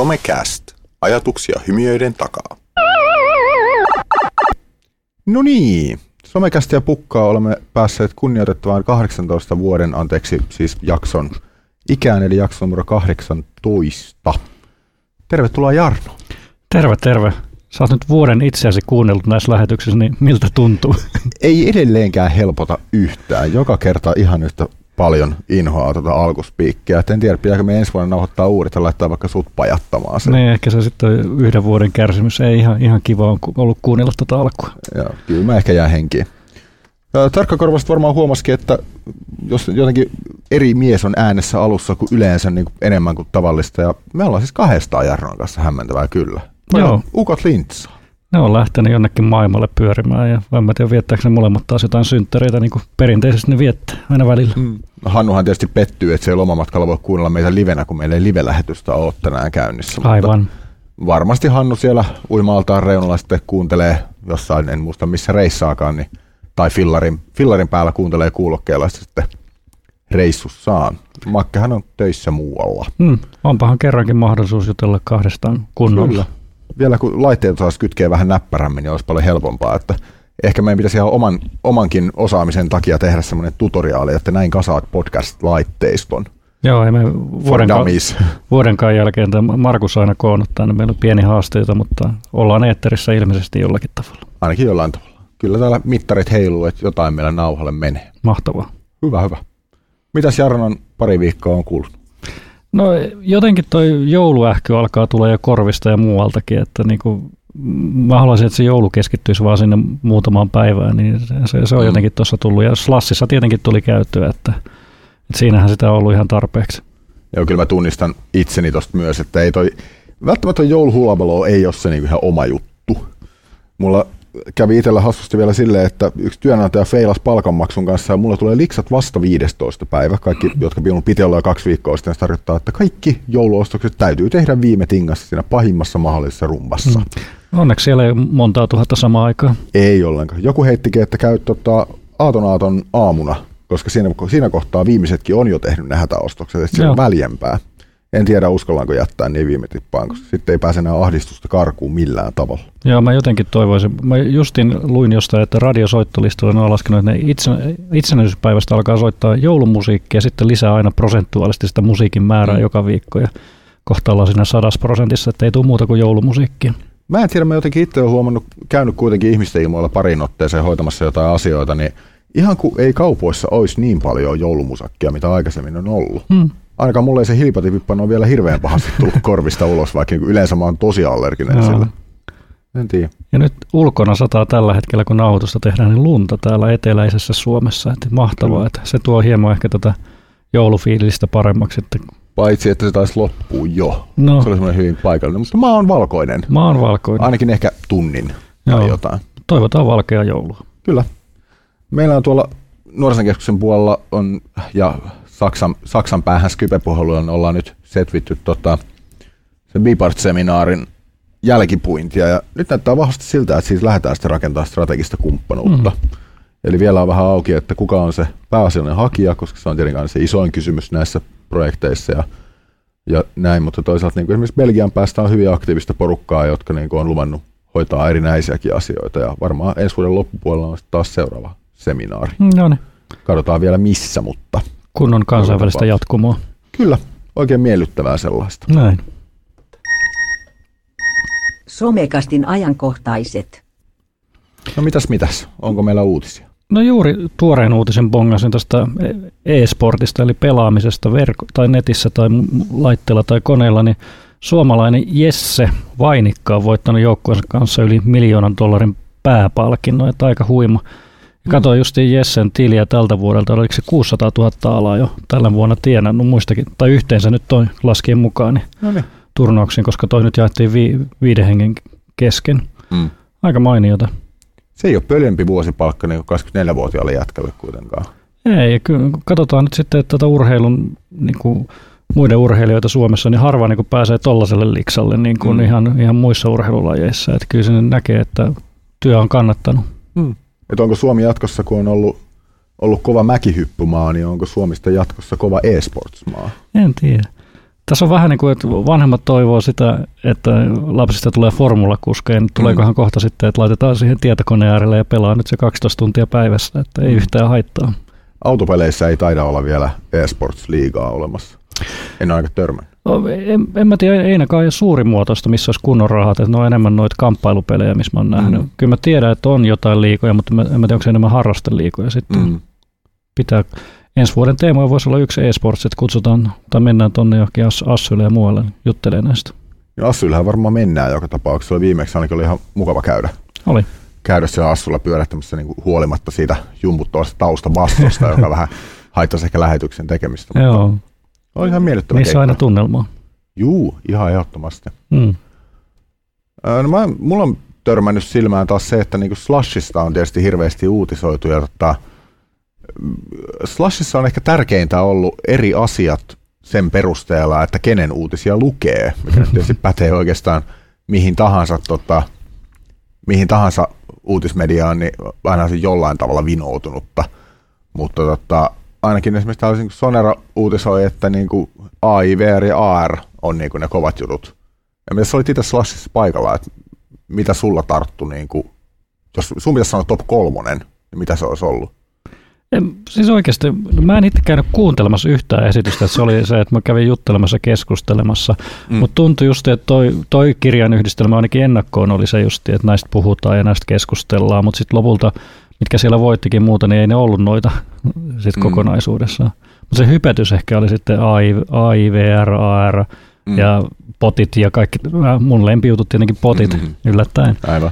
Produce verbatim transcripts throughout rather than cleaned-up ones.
Somecast. Ajatuksia hymiöiden takaa. No niin, Somecast ja Pukkaa olemme päässeet kunnioitettavaan kahdeksantoista vuoden, anteeksi, siis jakson ikään, eli jakso numero kahdeksantoista. Tervetuloa Jarno. Terve, terve. Sä oot nyt vuoden itseäsi kuunnellut näissä lähetyksissä, niin miltä tuntuu? Ei edelleenkään helpota yhtään. Joka kerta ihan yhtä paljon inhoaa tuota alkuspiikkiä. En tiedä, pitääkö me ensi vuonna nauhoittaa uudet ja laittaa vaikka sut pajattamaan sen. Niin, ehkä se sitten yhden vuoden kärsimys. Ei ihan, ihan kiva on ollut kuunnella tuota alkua. Joo, kyllä mä ehkä jää henkiin. Tarkkakorvaiset varmaan huomasikin, että jos jotenkin eri mies on äänessä alussa kuin yleensä niin kuin enemmän kuin tavallista. Ja me ollaan siis kahdestaan Jarnon kanssa, hämmentävää kyllä. Joo. Ukot lintsaa. Ne on lähtenyt jonnekin maailmalle pyörimään ja en mä tiedä, viettääkö ne molemmat taas jotain synttäreitä, niin kuin perinteisesti ne viettää aina välillä. Mm. Hannuhan tietysti pettyy, että se ei lomamatkalla voi kuunnella meitä livenä, kun meillä ei live-lähetystä ole tänään käynnissä. Aivan. Mutta varmasti Hannu siellä uima-altaan reunalla sitten kuuntelee jossain, en muista missä reissaakaan, niin, tai fillarin, fillarin päällä kuuntelee kuulokkeella sitten reissussaan. Makkehan on töissä muualla. Mm. Onpahan kerrankin mahdollisuus jutella kahdestaan kunnolla. Kyllä. Vielä kun laitteet taas kytkee vähän näppärämmin, niin olisi paljon helpompaa. Että ehkä meidän pitäisi ihan oman, omankin osaamisen takia tehdä semmoinen tutoriaali, että näin kasaat podcast-laitteiston. Joo, ja me vuodenkaan, vuodenkaan jälkeen tämä Markus aina koonnuttaa, niin meillä on pieni haasteita, mutta ollaan eetterissä ilmeisesti jollakin tavalla. Ainakin jollain tavalla. Kyllä täällä mittarit heiluu, että jotain meillä nauhalle menee. Mahtavaa. Hyvä, hyvä. Mitäs Jarnon pari viikkoa on kuullut? No jotenkin toi jouluähky alkaa tulla jo korvista ja muualtakin, että niinku, mä haluaisin, että se joulu keskittyisi vaan sinne muutamaan päivään, niin se, se on jotenkin tuossa tullut. Ja Slushissa tietenkin tuli käyttöä, että, että siinähän sitä on ollut ihan tarpeeksi. Joo, kyllä mä tunnistan itseni tuosta myös, että ei toi, välttämättä jouluhulabalo ei ole se niinku ihan oma juttu. Mulla kävi itsellä hassusti vielä silleen, että yksi työnantaja feilasi palkanmaksun kanssa ja mulla tulee liksat vasta viidestoista päivä. Kaikki, jotka minun piti olla jo kaksi viikkoa sitten, se tarkoittaa, että kaikki jouluostokset täytyy tehdä viime tingassa siinä pahimmassa mahdollisessa rumbassa. Mm. Onneksi siellä ei montaa tuhatta samaan aikaan. Ei ollenkaan. Joku heittikin, että käy tota aaton aaton aamuna, koska siinä, siinä kohtaa viimeisetkin on jo tehnyt ne hätäostokset, että siellä on väljempää. En tiedä, uskallaanko jättää niin viime tippaan, koska sitten ei pääse enää ahdistusta karkuun millään tavalla. Joo, mä jotenkin toivoisin. Mä justin luin jostain, että radiosoittolistoilla ne on laskenut, että ne itsen, itsenäisyyspäivästä alkaa soittaa joulumusiikkia ja sitten lisää aina prosentuaalisesti sitä musiikin määrää mm. joka viikko. Ja kohta ollaan siinä sadas prosentissa, että ei tule muuta kuin joulumusiikkia. Mä en tiedä, mä jotenkin itse olen huomannut, käynyt kuitenkin ihmisten ilmoilla pariin otteeseen hoitamassa jotain asioita, niin ihan kuin ei kaupoissa olisi niin paljon joulumusakkia, mitä aikaisemmin on ollut. Mm. Ainakaan mulle ei se hilipatipippan on vielä hirveän pahasti tullut korvista ulos, vaikka yleensä mä oon tosi allerginen no. sillä. En tiedä. Ja nyt ulkona sataa tällä hetkellä, kun nauhoitusta tehdään, niin lunta täällä eteläisessä Suomessa. Et mahtavaa, mm. että se tuo hieman ehkä tätä joulufiilistä paremmaksi. Että... Paitsi, että se taisi loppuu jo. No. Se oli semmoinen hyvin paikallinen, mutta mä oon valkoinen. Mä oon valkoinen. Ainakin ehkä tunnin Joo. tai jotain. Toivotaan valkea joulua. Kyllä. Meillä on tuolla nuorisonkeskuksen puolella on... Ja Saksan, Saksan päähän Skype-puheluun ollaan nyt setvitty tota, sen Bipart-seminaarin jälkipuintia. Ja nyt näyttää vahvasti siltä, että siis lähdetään sitten rakentamaan strategista kumppanuutta. Mm. Eli vielä on vähän auki, että kuka on se pääasiallinen hakija, koska se on tietenkin se isoin kysymys näissä projekteissa ja, ja näin. Mutta toisaalta niin kuin esimerkiksi Belgian päästä on hyvin aktiivista porukkaa, jotka niin kuin on luvannut hoitaa erinäisiäkin asioita. Ja varmaan ensi vuoden loppupuolella on taas seuraava seminaari. No niin. Katsotaan vielä missä, mutta... Kun on kansainvälistä jatkumoa. Kyllä, oikein miellyttävää sellaista. Näin. Somecastin ajankohtaiset. No mitäs mitäs? Onko meillä uutisia? No juuri tuoreen uutisen bongasin tästä e-sportista, eli pelaamisesta verko- tai netissä tai laitteella tai koneella, niin suomalainen Jesse Vainikka on voittanut joukkueensa kanssa yli miljoonan dollarin pääpalkinnon, että aika huima. Katoin justiin Jessen tiliä tältä vuodelta, oliko se kuusisataatuhatta alaa jo tällä vuonna tienannut muistakin, tai yhteensä nyt toi laskien mukaan niin no niin. turnauksiin, koska toi nyt jaettiin vi- viiden hengen kesken. Mm. Aika mainiota. Se ei ole pöljempi vuosipalkka niin kuin kaksikymmentäneljävuotiaalle jätkälle kuitenkaan. Ei, kyllä katsotaan nyt sitten, että tätä urheilun, niin kuin muiden urheilijoita Suomessa, niin harva niin pääsee tollaselle liksalle niin kuin mm. ihan, ihan muissa urheilulajeissa. Että kyllä sinne näkee, että työ on kannattanut. Mm. Että onko Suomi jatkossa, kun on ollut, ollut kova mäkihyppymaa, niin onko Suomesta jatkossa kova e-sportsmaa? En tiedä. Tässä on vähän niin kuin, että vanhemmat toivoo sitä, että lapsista tulee formulakuskeja. Tuleekohan mm. kohta sitten, että laitetaan siihen tietokoneen äärelle ja pelaa nyt se kaksitoista tuntia päivässä, että ei yhtään haittaa. Autopeleissä ei taida olla vielä e-sports-liigaa olemassa. En ole ainakaan törmännyt. No, en, en mä tiedä, ei ainakaan ole suurimuotoista, missä olisi kunnon rahat. Että ne on enemmän noita kamppailupelejä, missä mä oon nähnyt. Mm. Kyllä mä tiedän, että on jotain liikoja, mutta mä, en tiedä, onko se enemmän harrasteliikoja sitten. Mm. Pitää... Ensi vuoden teemoja voisi olla yksi e-sports, että kutsutaan tai mennään tuonne johonkin Assylle ja muualle juttelemaan näistä. Ja Assyllähän varmaan mennään joka tapauksessa. Viimeksi ainakin oli ihan mukava käydä. Oli. Käydä siellä Assylla pyörähtämässä niin huolimatta siitä jumputtavasta taustabassosta, joka vähän haittaisi ehkä lähetyksen tekemistä. Mutta joo. Oli ihan miellyttävä keikka. Niissä aina tunnelmaa. Juu, ihan ehdottomasti. Mm. No mä, mulla on törmännyt silmään taas se, että niin Slushista on tietysti hirveästi uutisoitu ja tota, Slashissa on ehkä tärkeintä ollut eri asiat sen perusteella, että kenen uutisia lukee, mikä tietysti pätee oikeastaan mihin tahansa, tota, mihin tahansa uutismediaan, niin aina se jollain tavalla vinoutunutta. Mutta tota, ainakin esimerkiksi tällaisen niin Sonera uutisoi, että niin kuin A I, V R ja A R on niin kuin ne kovat jutut. Ja mitä sä olit itse Slashissa paikalla, että mitä sulla tarttui, niin kuin, jos sun pitäisi sanoa top kolmonen, niin mitä se olisi ollut? En, siis oikeasti, mä en itse käynyt kuuntelemassa yhtään esitystä, että se oli se, että mä kävin juttelemassa ja keskustelemassa, mm. mutta tuntui just, että toi, toi kirjan yhdistelmä ainakin ennakkoon oli se just, että näistä puhutaan ja näistä keskustellaan, mutta sitten lopulta, mitkä siellä voittikin muuta, niin ei ne ollut noita sit mm. kokonaisuudessaan. Mutta se hypetys ehkä oli sitten A I, V R, A R mm. ja potit ja kaikki, mun lempiutut tietenkin potit mm-hmm. yllättäen, Aivan.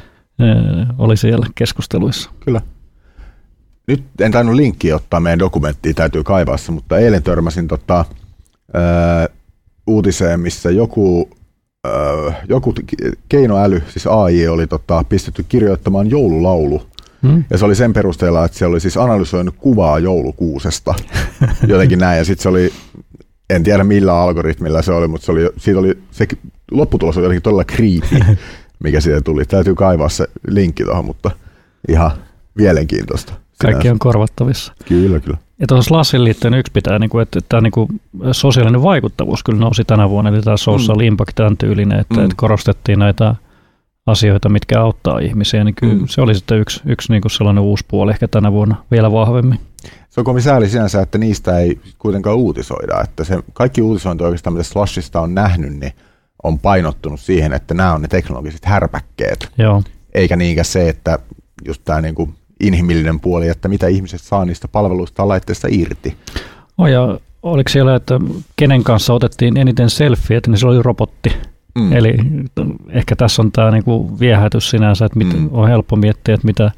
oli siellä keskusteluissa. Kyllä. Nyt en tainnut linkkiä ottaa meidän dokumenttiin, täytyy kaivaa se, mutta eilen törmäsin tota, ö, uutiseen, missä joku, ö, joku keinoäly, siis A I, oli tota, pistetty kirjoittamaan joululaulu. Hmm. Ja se oli sen perusteella, että se oli siis analysoinut kuvaa joulukuusesta. Jotenkin näin, ja sitten se oli, en tiedä millä algoritmilla se oli, mutta se, oli, siitä oli, se lopputulos oli jotenkin todella creepy, mikä siitä tuli. Täytyy kaivaa se linkki tuohon, mutta ihan mielenkiintoista. Kaikki on korvattavissa. Kyllä, kyllä. Ja tuohon Slashin liittyen yksi pitää, että tämä sosiaalinen vaikuttavuus kyllä nousi tänä vuonna, eli tämä social mm. impact tämän tyylinen, että mm. korostettiin näitä asioita, mitkä auttaa ihmisiä, niin kyllä mm. se oli sitten yksi, yksi niin kuin sellainen uusi puoli ehkä tänä vuonna vielä vahvemmin. Se on kovin sääli sinänsä, että niistä ei kuitenkaan uutisoida, että se kaikki uutisointi oikeastaan, mitä Slashista on nähnyt, niin on painottunut siihen, että nämä on ne teknologiset härpäkkeet, Joo. eikä niinkään se, että just tämä niin kuin inhimillinen puoli, että mitä ihmiset saa niistä palveluista ja laitteista irti. Oh, ja oliko siellä, että kenen kanssa otettiin eniten selfieet, niin se oli robotti. Mm. Eli ehkä tässä on tämä niinku viehätys sinänsä, että mit, mm. on helppo miettiä, että mitä,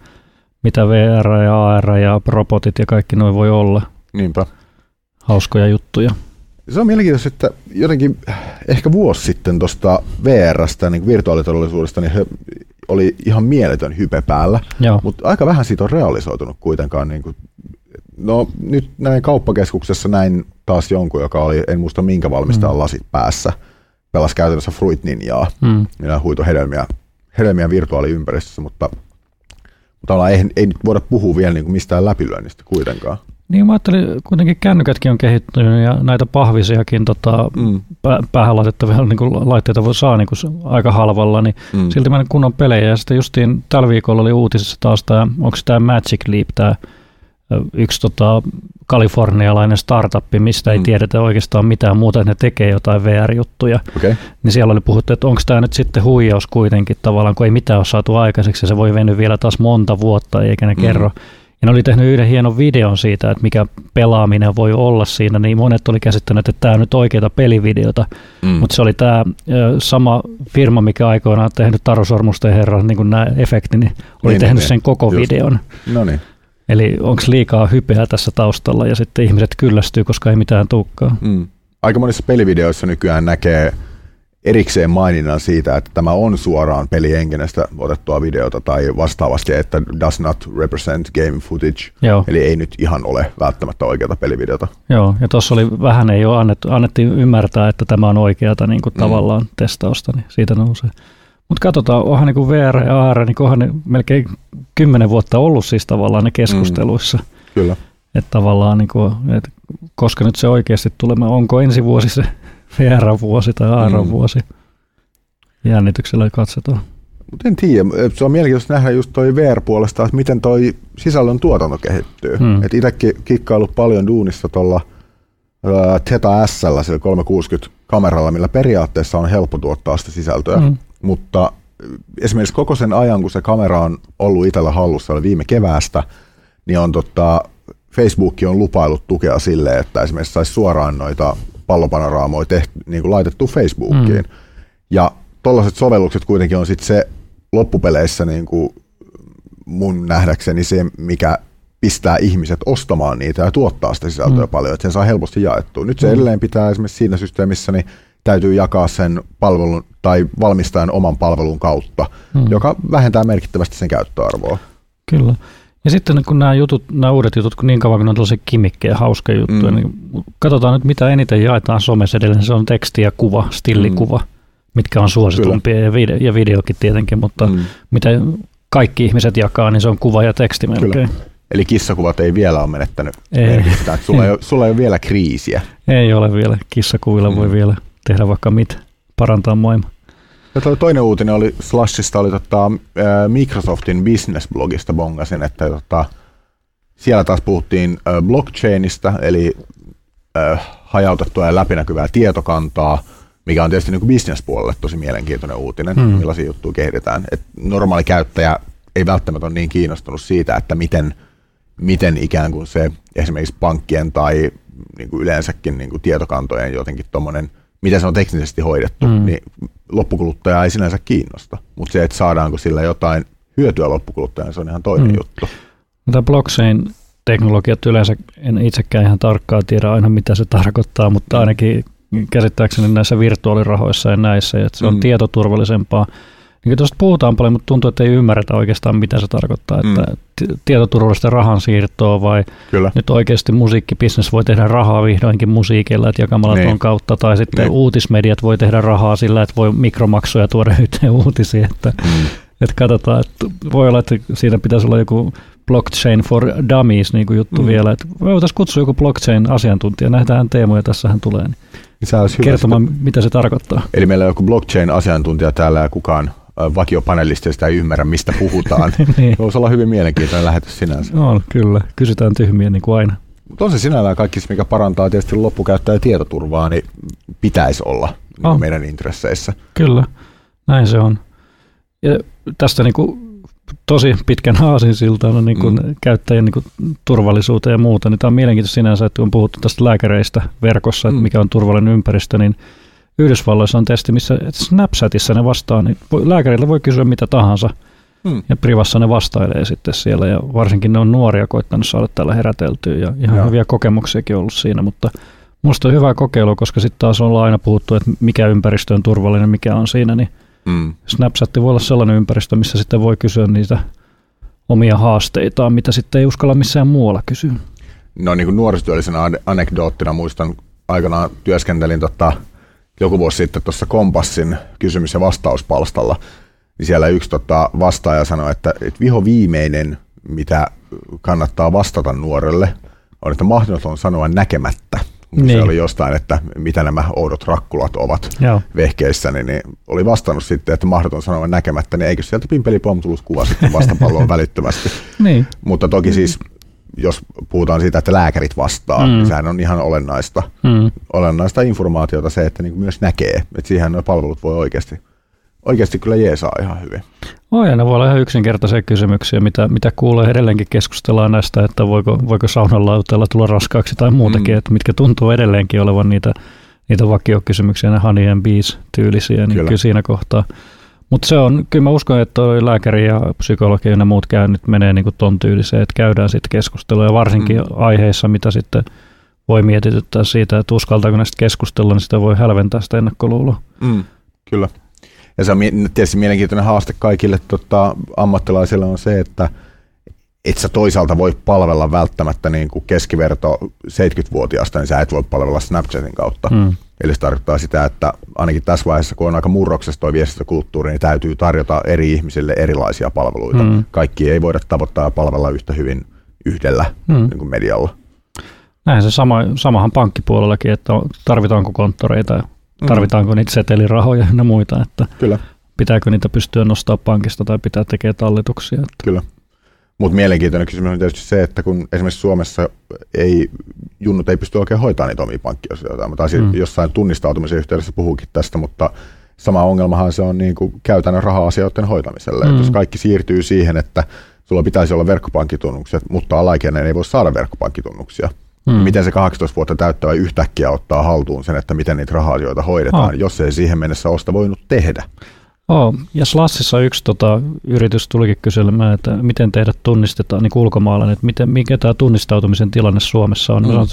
mitä V R ja A R ja robotit ja kaikki noi voi olla. Niinpä. Hauskoja juttuja. Se on mielenkiintoista, että jotenkin ehkä vuosi sitten tuosta V R:stä, niin virtuaalitodellisuudesta, niin he, oli ihan mieletön hype päällä, Joo. mutta aika vähän siitä on realisoitunut kuitenkaan. Niin kuin, no nyt näin kauppakeskuksessa näin taas jonkun, joka oli, en muista minkä valmistajan mm. lasit päässä, pelasi käytännössä Fruit Ninjaa mm. ja huito hedelmiä, hedelmiä virtuaaliympäristössä, mutta, mutta ei, ei nyt voida puhua vielä niin kuin mistään läpilyönnistä kuitenkaan. Niin mä ajattelin, kuitenkin kännykätkin on kehittynyt ja näitä pahvisiakin tota, mm. päähän laitettavia niin laitteita voi saa niin aika halvalla, niin mm. silti meidän kunnon pelejä. Ja sitten justiin tällä viikolla oli uutisissa taas tämä, onko tämä Magic Leap, tämä yksi tota, kalifornialainen startuppi, mistä ei mm. tiedetä oikeastaan mitään muuta, että ne tekee jotain V R-juttuja. Okay. Niin siellä oli puhuttu, että onko tämä nyt sitten huijaus kuitenkin tavallaan, kun ei mitään ole saatu aikaiseksi ja se voi venyä vielä taas monta vuotta eikä ne mm. kerro. Ja ne oli tehnyt yhden hienon videon siitä, että mikä pelaaminen voi olla siinä, niin monet oli käsittänyt, että tämä on nyt oikeita pelivideota, mm. mutta se oli tämä sama firma, mikä aikoinaan on tehnyt Taru Sormusten herran, niin kuin nämä efektit, niin oli niin, tehnyt niin, sen koko just. Videon. No niin. Eli onko liikaa hypeä tässä taustalla ja sitten ihmiset kyllästyy, koska ei mitään tulekaan. Mm. Aika monissa pelivideoissa nykyään näkee erikseen maininnan siitä, että tämä on suoraan pelienkinestä otettua videota tai vastaavasti, että does not represent game footage, Joo. eli ei nyt ihan ole välttämättä oikeata pelivideota. Joo, ja tuossa oli vähän ei ole annettu, annettiin ymmärtää, että tämä on oikeata niin kuin mm. tavallaan testausta, niin siitä nousee. Mutta katsotaan, onhan niin kuin V R ja A R, niin onhan ne melkein kymmenen vuotta ollut siis tavallaan ne keskusteluissa. Mm. Kyllä. Että tavallaan, niin kuin, et koska nyt se oikeasti tulee, onko ensi vuosi se V R-vuosi tai A R-vuosi. Mm. Jännityksellä katsotaan. Mut en tiedä. Se on mielenkiintoista nähdä just toi V R-puolesta, että miten toi sisällön tuotanto kehittyy. Mm. Et itsekin kikkaillut paljon duunissa tuolla Zeta S:llä, sillä kolmesataakuusikymmentä kameralla, millä periaatteessa on helppo tuottaa sitä sisältöä. Mm. Mutta esimerkiksi koko sen ajan, kun se kamera on ollut itsellä hallussa oli viime keväästä, niin on tota, Facebook on lupaillut tukea sille, että esimerkiksi saisi suoraan noita pallopanoraamoja tehty, niin kuin laitettu Facebookiin. Mm. Ja tollaiset sovellukset kuitenkin on sitten se loppupeleissä niin kuin mun nähdäkseni se, mikä pistää ihmiset ostamaan niitä ja tuottaa sitä sisältöä mm. paljon, että sen saa helposti jaettua. Nyt se mm. edelleen pitää esimerkiksi siinä systeemissä, niin täytyy jakaa sen palvelun tai valmistajan oman palvelun kautta, mm. joka vähentää merkittävästi sen käyttöarvoa. Kyllä. Ja sitten kun nämä, jutut, nämä uudet jutut, kun niin kauan kun on tällaisia kimikkejä, hauska juttuja, mm. niin katsotaan nyt mitä eniten jaetaan somessa edelleen. Se on teksti ja kuva, stillikuva, mm. mitkä on suositumpia ja, video, ja videokin tietenkin, mutta mm. mitä kaikki ihmiset jakaa, niin se on kuva ja teksti melkein. Kyllä. Eli kissakuvat ei vielä ole menettänyt merkitystä. Sulla, sulla ei ole vielä kriisiä. Ei ole vielä. Kissakuvilla mm. voi vielä tehdä vaikka mit, parantaa maailmaa. Toinen uutinen oli Slushista, oli tota, Microsoftin business-blogista bongasin, että tota, siellä taas puhuttiin blockchainista, eli äh, hajautettua ja läpinäkyvää tietokantaa, mikä on tietysti niin business-puolelle tosi mielenkiintoinen uutinen, mm. millaisia juttuja kehitetään. Et normaali käyttäjä ei välttämättä ole niin kiinnostunut siitä, että miten, miten ikään kuin se esimerkiksi pankkien tai niin kuin yleensäkin niin kuin tietokantojen jotenkin tommonen, miten se on teknisesti hoidettu, mm. niin loppukuluttaja ei sinänsä kiinnosta. Mutta se, että saadaanko sillä jotain hyötyä loppukuluttajan, se on ihan toinen mm. juttu. Tämä blockchain-teknologiat yleensä, en itsekään ihan tarkkaan tiedä aina mitä se tarkoittaa, mutta ainakin käsittääkseni näissä virtuaalirahoissa ja näissä, että se on mm. tietoturvallisempaa. Niin tuosta puhutaan paljon, mutta tuntuu, että ei ymmärretä oikeastaan, mitä se tarkoittaa, että mm. tietoturvallista rahansiirtoa vai Kyllä. nyt oikeasti musiikkibisnes voi tehdä rahaa vihdoinkin musiikilla, että jakamalla niin. tuon kautta, tai sitten niin. uutismediat voi tehdä rahaa sillä, että voi mikromaksuja tuoda yhteen uutisiin, että, mm. että katsotaan, että voi olla, että siinä pitäisi olla joku blockchain for dummies niin kuin juttu mm. vielä, että voitaisiin kutsua joku blockchain-asiantuntija, nähdään Teemu ja tässähän tulee. Niin kertomaan, sitä. Mitä se tarkoittaa. Eli meillä on joku blockchain-asiantuntija täällä ja kukaan vakiopanelista sitä ei ymmärrä, mistä puhutaan. Niin. Voisi olla hyvin mielenkiintoinen lähetys sinänsä. On, kyllä. Kysytään tyhmiä niin kuin aina. Mutta on se sinällään kaikki, mikä parantaa tietysti loppukäyttäjän tietoturvaa, niin pitäisi olla oh. meidän intresseissä. Kyllä, näin se on. Ja tästä niin kuin tosi pitkän aasinsiltaan niin kuin mm. käyttäjän niin kuin turvallisuuteen ja muuta, niin tämä on mielenkiintoista sinänsä, että kun puhuttu tästä lääkäreistä verkossa, että mm. mikä on turvallinen ympäristö, niin Yhdysvalloissa on testi, missä Snapchatissa ne vastaa, niin lääkärillä voi kysyä mitä tahansa hmm. ja privassa ne vastailee sitten siellä ja varsinkin ne on nuoria koittanut saada täällä heräteltyä ja ihan Joo. hyviä kokemuksiakin ollut siinä, mutta musta on hyvä kokeilu, koska sitten taas ollaan aina puhuttu, että mikä ympäristö on turvallinen, mikä on siinä, niin hmm. Snapchat voi olla sellainen ympäristö, missä sitten voi kysyä niitä omia haasteitaan, mitä sitten ei uskalla missään muualla kysyä. No niin kuin nuorisotyöllisenä anekdoottina muistan, aikanaan työskentelin tota joku vuosi sitten tuossa Kompassin kysymys- ja vastauspalstalla, niin siellä yksi tota vastaaja sanoi, että, että viho viimeinen, mitä kannattaa vastata nuorelle, on, että mahdoton sanoa näkemättä. Niin. Se oli jostain, että mitä nämä oudot rakkulat ovat Joo. vehkeissäni, niin oli vastannut sitten, että mahdoton sanoa näkemättä, niin eikö sieltä pimpelipom tullut kuva sitten vastapalloon välittömästi. Niin. Mutta toki siis, jos puhutaan siitä, että lääkärit vastaa, mm. niin sehän on ihan olennaista, mm. olennaista informaatiota se, että niin kuin myös näkee. Että siihen nuo palvelut voi oikeasti, oikeasti kyllä jeesaa ihan hyvin. Oi, ja ne voi olla ihan yksinkertaisia kysymyksiä, mitä, mitä kuulee edelleenkin keskustellaan näistä, että voiko, voiko saunanlautalla tulla raskaaksi tai muutakin, mm. että mitkä tuntuu edelleenkin olevan niitä, niitä vakiokysymyksiä, ne honey and bees -tyylisiä, niin kyllä siinä kohtaa. Mutta se on, kyllä mä uskon, että lääkäri ja psykologi ja muut käynnit menee niin kuin ton tyyliseen, että käydään sitten keskustelua ja varsinkin mm. aiheissa, mitä sitten voi mietityttää siitä, että uskaltaako näistä keskustella, niin sitä voi hälventää sitä ennakkoluuloa. Mm. Kyllä. Ja se on tietysti mielenkiintoinen haaste kaikille tota, ammattilaisille on se, että et sä toisaalta voi palvella välttämättä niin kuin keskiverto seitsemänkymmentävuotiaasta, niin sä et voi palvella Snapchatin kautta. Mm. Eli se tarkoittaa sitä, että ainakin tässä vaiheessa, kun on aika murroksessa tuo viestintäkulttuuri, niin täytyy tarjota eri ihmisille erilaisia palveluita. Mm. Kaikki ei voida tavoittaa ja palvella yhtä hyvin yhdellä mm. niin kuin medialla. Näinhän se sama, samahan pankkipuolellakin, että tarvitaanko konttoreita Tarvitaanko niitä setelirahoja ja muita, että kyllä. Pitääkö niitä pystyä nostamaan pankista tai pitää tekemään talletuksia? Että. Kyllä. Mutta mielenkiintoinen kysymys on tietysti se, että kun esimerkiksi Suomessa ei, junnut ei pysty oikein hoitamaan niitä omia pankkiasioita, tai mm. jossain tunnistautumisen yhteydessä puhuukin tästä, mutta sama ongelmahan se on niin kuin käytännön raha-asioiden hoitamiselle. Mm. Jos kaikki siirtyy siihen, että sulla pitäisi olla verkkopankkitunnukset, mutta alaikäinen ei voi saada verkkopankkitunnuksia. Mm. Miten se kahdeksantoista vuotta täyttävä yhtäkkiä ottaa haltuun sen, että miten niitä raha-asioita hoidetaan, oh. jos ei siihen mennessä osta voinut tehdä? Oh. Ja Slashissa yksi tota, yritys tulikin kyselemään, että miten teidät tunnistetaan niin ulkomaalainen, että miten, mikä tämä tunnistautumisen tilanne Suomessa on. Mm. Sanon,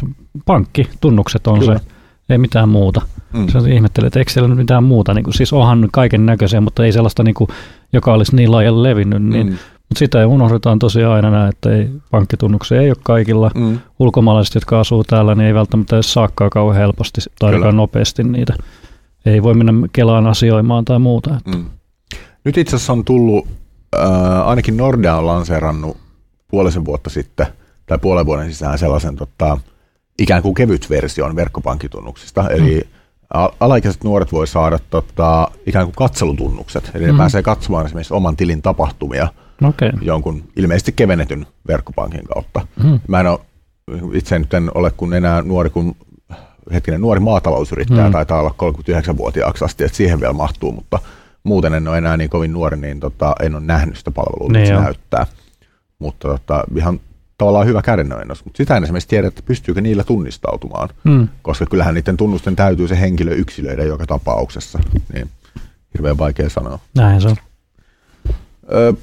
pankki, tunnukset on kyllä. Se, ei mitään muuta. Mm. Sä ihmettelet, että eikö siellä nyt mitään muuta, niin kun, siis onhan kaiken näköisiä, mutta ei sellaista, niin kun, joka olisi niin laajalle levinnyt, niin mm. Mutta sitä unohdetaan tosiaan aina näin, että ei, pankkitunnuksia ei ole kaikilla. Mm. Ulkomaalaiset, jotka asuu täällä, niin ei välttämättä edes saakaan kauhean helposti tai nopeasti niitä. Ei voi mennä Kelaan asioimaan tai muuta. Mm. Nyt itse asiassa on tullut, äh, ainakin Nordea on lanseerannut puolisen vuotta sitten tai puolen vuoden sisään sellaisen tota, ikään kuin kevyt version verkkopankkitunnuksista. Eli mm. alaikäiset nuoret voi saada tota, ikään kuin katselutunnukset. Eli mm. ne pääsee katsomaan esimerkiksi oman tilin tapahtumia. Okay. Jonkun ilmeisesti kevennetyn verkkopankin kautta. Hmm. Mä en ole, itse nyt en ole kun enää nuori, kun hetkinen nuori maatalousyrittäjä hmm. taitaa olla kolmekymmentäyhdeksänvuotiaaksi asti, että siihen vielä mahtuu, mutta muuten en ole enää niin kovin nuori, niin tota, en ole nähnyt sitä palvelua, mitä se näyttää. Mutta tota, ihan tavallaan hyvä kädenojennus, mutta sitä en esimerkiksi tiedä, että pystyykö niillä tunnistautumaan, hmm. koska kyllähän niiden tunnusten täytyy se henkilö yksilöidä joka tapauksessa. Niin, hirveän vaikea sanoa. Näin se on. Öö,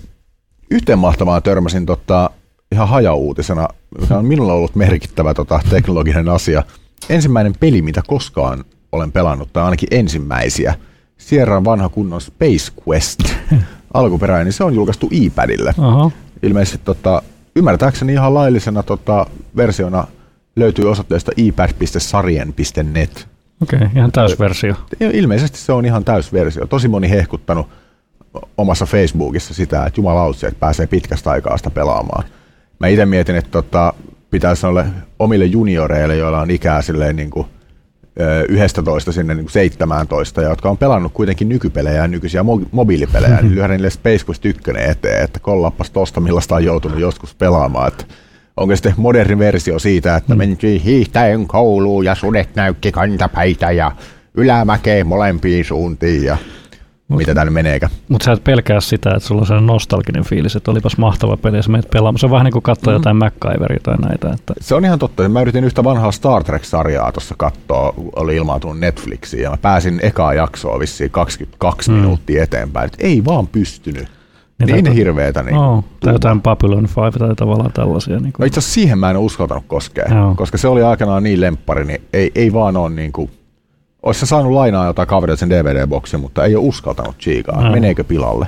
Yhteen mahtavaan törmäsin tota, ihan hajauutisena, mikä on minulla ollut merkittävä tota, teknologinen asia. Ensimmäinen peli, mitä koskaan olen pelannut, tai ainakin ensimmäisiä, Sierran vanha kunnon Space Quest alkuperäinen, se on julkaistu iPadille. Aha. Ilmeisesti tota, ymmärtääkseni ihan laillisena tota, versiona löytyy osoitteesta i pad piste sarien piste net. Okei, okay, ihan täysversio. Ilmeisesti se on ihan täysversio. Tosi moni hehkuttanut omassa Facebookissa sitä, että jumalautsi, että pääsee pitkästä aikaa sitä pelaamaan. Mä itse mietin, että tota, pitäisi olla omille junioreille, joilla on ikää silleen niin kuin yhdestätoista sinne niin kuin seitsemääntoista, ja jotka on pelannut kuitenkin nykypelejä ja nykyisiä mo- mobiilipelejä, niin lyödä niille Space Quest yksi eteen, että kollappas tosta, millaista on joutunut joskus pelaamaan. Että onko sitten moderni versio siitä, että mentiin hiihtäen kouluun ja sudet näykki kantapäitä ja ylämäkeen molempiin suuntiin ja Mut, mitä tää nyt meneekään. Mutta sä et pelkää sitä, että sulla on sellainen nostalginen fiilis, että olipas mahtava peli ja sä menet pelaamaan. Se on vähän niin kuin katsoa mm. jotain MacGyveria tai näitä. Että. Se on ihan totta. Mä yritin yhtä vanhaa Star Trek-sarjaa tuossa katsoa, oli ilmaantunut Netflixiin ja mä pääsin ekaa jaksoa vissiin kaksikymmentäkaksi mm. minuuttia eteenpäin. Et ei vaan pystynyt. Niin, niin hirveetä. Niin no, tai jotain Babylon viisi tai tavallaan tällaisia. Niin no itse asiassa siihen mä en ole uskaltanut koskea, no. koska se oli aikanaan niin lemppari, niin ei, ei vaan ole niin kuin olisi se saanut lainaa jotain kaverilta sen D V D-boksin, mutta ei ole uskaltanut chiikaa. No. Meneekö pilalle?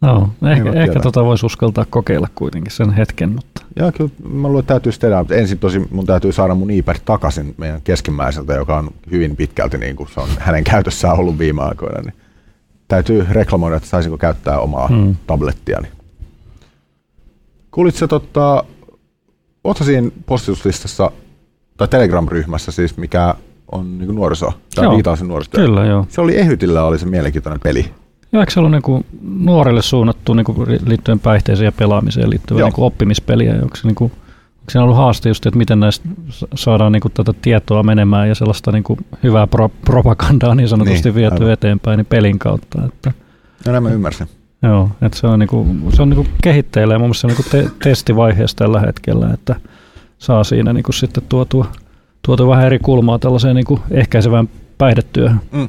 No, ehkä, ehkä tota voisi uskaltaa kokeilla kuitenkin sen hetken. Mutta. Joo, kyllä mä luulen, että täytyy tehdä, mutta ensin tosi mun täytyy saada mun iPad takaisin meidän keskimmäiseltä, joka on hyvin pitkälti niin kuin se on hänen käytössään ollut viime aikoina. Niin täytyy reklamoida, että saisinko käyttää omaa hmm. tablettiani. Kuulitko, tota, ootko siinä postituslistassa tai Telegram-ryhmässä siis, mikä on niinku nuoriso, tai digitaalisen nuorisotyö. Kyllä, joo. Se oli Ehytillä, oli se mielenkiintoinen peli. Joo, eikö se ollut niinku nuorelle suunnattu niinku liittyen päihteeseen ja pelaamiseen liittyvää niinku oppimispeliä? Onko se niinku, onko siinä ollut haaste just, että miten näistä saadaan niinku tätä tietoa menemään ja sellaista niinku hyvää pro- propagandaa niin sanotusti niin, vietyä eteenpäin niin pelin kautta? Että. No näin mä ymmärsin. Joo, että se on, niinku, se on niinku kehitteillä ja mun mielestä se on niinku te- testivaiheessa tällä hetkellä, että saa siinä niinku sitten tuotua Tuotu vähän eri kulmaa tällaiseen niin kuin ehkäisevään päihdetyöhön. Mm.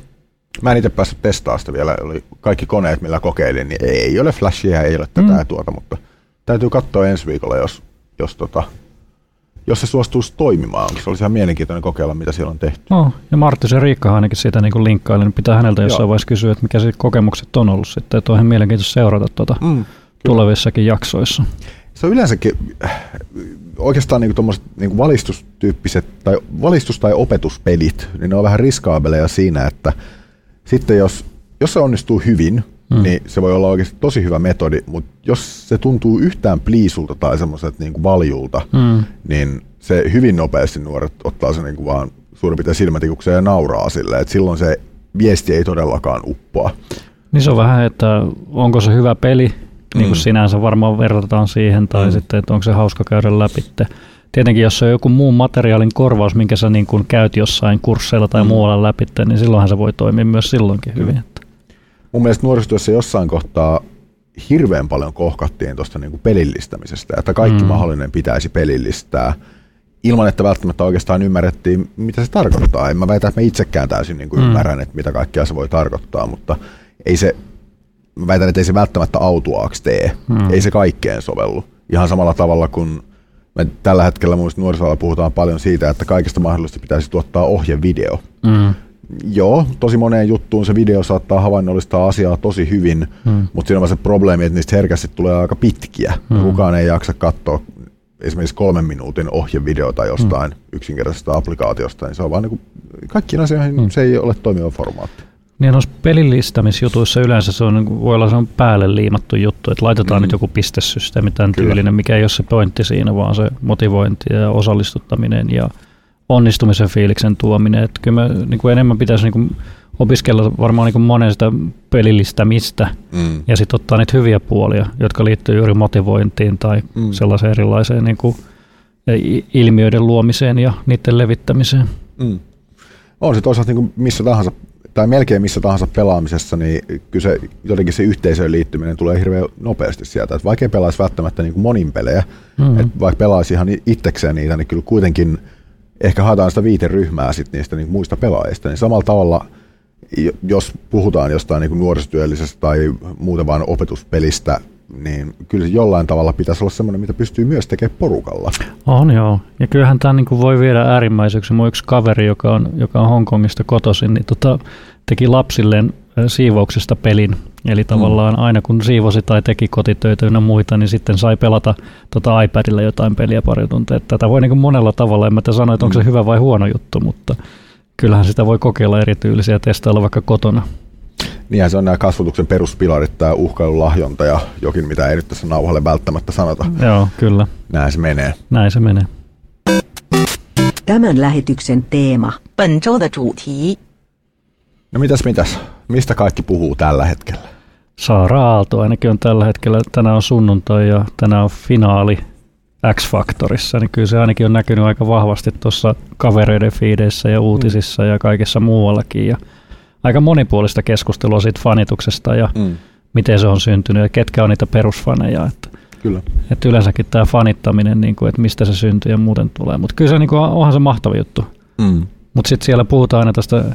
Mä en itse päässyt testaamaan sitä vielä. Oli kaikki koneet, millä kokeilin, niin ei ole flashia, ei ole tätä mm. tuota, mutta täytyy katsoa ensi viikolla, jos, jos, tota, jos se suostuisi toimimaan. Se olisi ihan mielenkiintoinen kokeilla, mitä siellä on tehty. No, ja Martti ja Riikka ainakin siitä niin linkkaili, niin pitää häneltä jossain Joo. vaiheessa kysyä, että mikä siitä kokemukset on ollut sitten. Että on ihan mielenkiintoista seurata tuota mm, tulevissakin jaksoissa. Se on yleensäkin oikeastaan niinku tommoset niinku valistustyyppiset tai valistus- tai opetuspelit, niin ne on vähän riskaabeleja siinä, että sitten jos, jos se onnistuu hyvin, mm. niin se voi olla oikeasti tosi hyvä metodi, mutta jos se tuntuu yhtään pliisulta tai semmoiset niinku valjulta, mm. niin se hyvin nopeasti nuoret ottaa sen niinku vaan suurin piirtein silmätikukseen ja nauraa silleen, että silloin se viesti ei todellakaan uppoa. Niin se on vähän, että onko se hyvä peli, niin kuin mm. sinänsä varmaan verrataan siihen, tai mm. sitten, että onko se hauska käydä läpi. Tietenkin, jos se on joku muun materiaalin korvaus, minkä sä niin kun käyt jossain kursseilla tai mm. muualla läpi, niin silloinhan se voi toimia myös silloinkin mm. hyvin. Mun mielestä nuorisotyössä jossain kohtaa hirveän paljon kohkattiin tuosta niin kuin pelillistämisestä, että kaikki mm. mahdollinen pitäisi pelillistää, ilman että välttämättä oikeastaan ymmärrettiin, mitä se tarkoittaa. En mä väitä, että mä itsekään täysin niin kuin mm. ymmärrän, että mitä kaikkea se voi tarkoittaa, mutta ei se, mä väitän, että ei se välttämättä autuaaksi tee. Mm. Ei se kaikkeen sovellu. Ihan samalla tavalla kuin me tällä hetkellä muista nuorisoalalla puhutaan paljon siitä, että kaikista mahdollista pitäisi tuottaa ohjevideo. Mm. Joo, tosi moneen juttuun se video saattaa havainnollistaa asiaa tosi hyvin, mm. mutta siinä on se probleemi, että niistä herkästi tulee aika pitkiä. Mm. Kukaan ei jaksa katsoa esimerkiksi kolmen minuutin ohjevideota jostain mm. yksinkertaisesta applikaatiosta, niin se on vaan niin kuin, kaikkiin asioihin mm. se ei ole toimiva formaatti. Niin noissa pelillistämisjutuissa yleensä se on, niin kuin, voi olla se on päälle liimattu juttu, että laitetaan mm. nyt joku pistesysteemi tämän Kyllä. tyylinen, mikä ei ole se pointti siinä, vaan se motivointi ja osallistuttaminen ja onnistumisen fiiliksen tuominen. Että kyllä mä, niin kuin enemmän pitäisi niin kuin opiskella varmaan niin kuin monen sitä pelillistämistä mm. ja sitten ottaa niitä hyviä puolia, jotka liittyy juuri motivointiin tai mm. sellaiseen erilaiseen niin kuin ilmiöiden luomiseen ja niiden levittämiseen. Mm. On se toisaalta niin kuin missä tahansa tai melkein missä tahansa pelaamisessa, niin kyllä se, jotenkin se yhteisöön liittyminen tulee hirveän nopeasti sieltä. Et vaikka ei pelaisi välttämättä niin kuin monin pelejä, mm-hmm. että vaikka pelaisi ihan itsekseen niitä, niin kyllä kuitenkin ehkä haetaan sitä viiteryhmää sit niistä niin kuin muista pelaajista. Niin samalla tavalla, jos puhutaan jostain niin kuin nuorisotyöllisestä tai muuten vain opetuspelistä, niin kyllä se jollain tavalla pitäisi olla semmoinen, mitä pystyy myös tekemään porukalla. On joo. Ja kyllähän tämä niinku voi viedä äärimmäiseksi. Mun yksi kaveri, joka on, joka on Hongkongista kotoisin, niin tota, teki lapsilleen siivouksesta pelin. Eli tavallaan mm. aina kun siivosi tai teki kotitöitä ynnä muita, niin sitten sai pelata tota iPadilla jotain peliä pari tuntia. Tätä voi niinku monella tavalla. En mä te sano, että onko se hyvä vai huono juttu, mutta kyllähän sitä voi kokeilla erityylisiä ja testailla vaikka kotona. Niinhän se on nämä kasvatuksen peruspilarit, tämä uhkailu, lahjonta ja jokin, mitä ei nyt tässä nauhalle välttämättä sanota. Joo, kyllä. Näin se menee. Näin se menee. Tämän lähetyksen teema. No mitäs, mitäs? Mistä kaikki puhuu tällä hetkellä? Saara Aalto ainakin on tällä hetkellä. Tänään on sunnuntai ja tänään on finaali X-Factorissa. Niin kyllä se ainakin on näkynyt aika vahvasti tuossa kavereiden feedeissä ja uutisissa ja kaikessa muuallakin. Ja aika monipuolista keskustelua siitä fanituksesta ja mm. miten se on syntynyt ja ketkä on niitä perusfaneja. Että, kyllä. Että yleensäkin tämä fanittaminen, niin kuin, että mistä se syntyy ja muuten tulee. Mutta kyllä se niin kuin, onhan se mahtava juttu. Mm. Mutta sitten siellä puhutaan aina tästä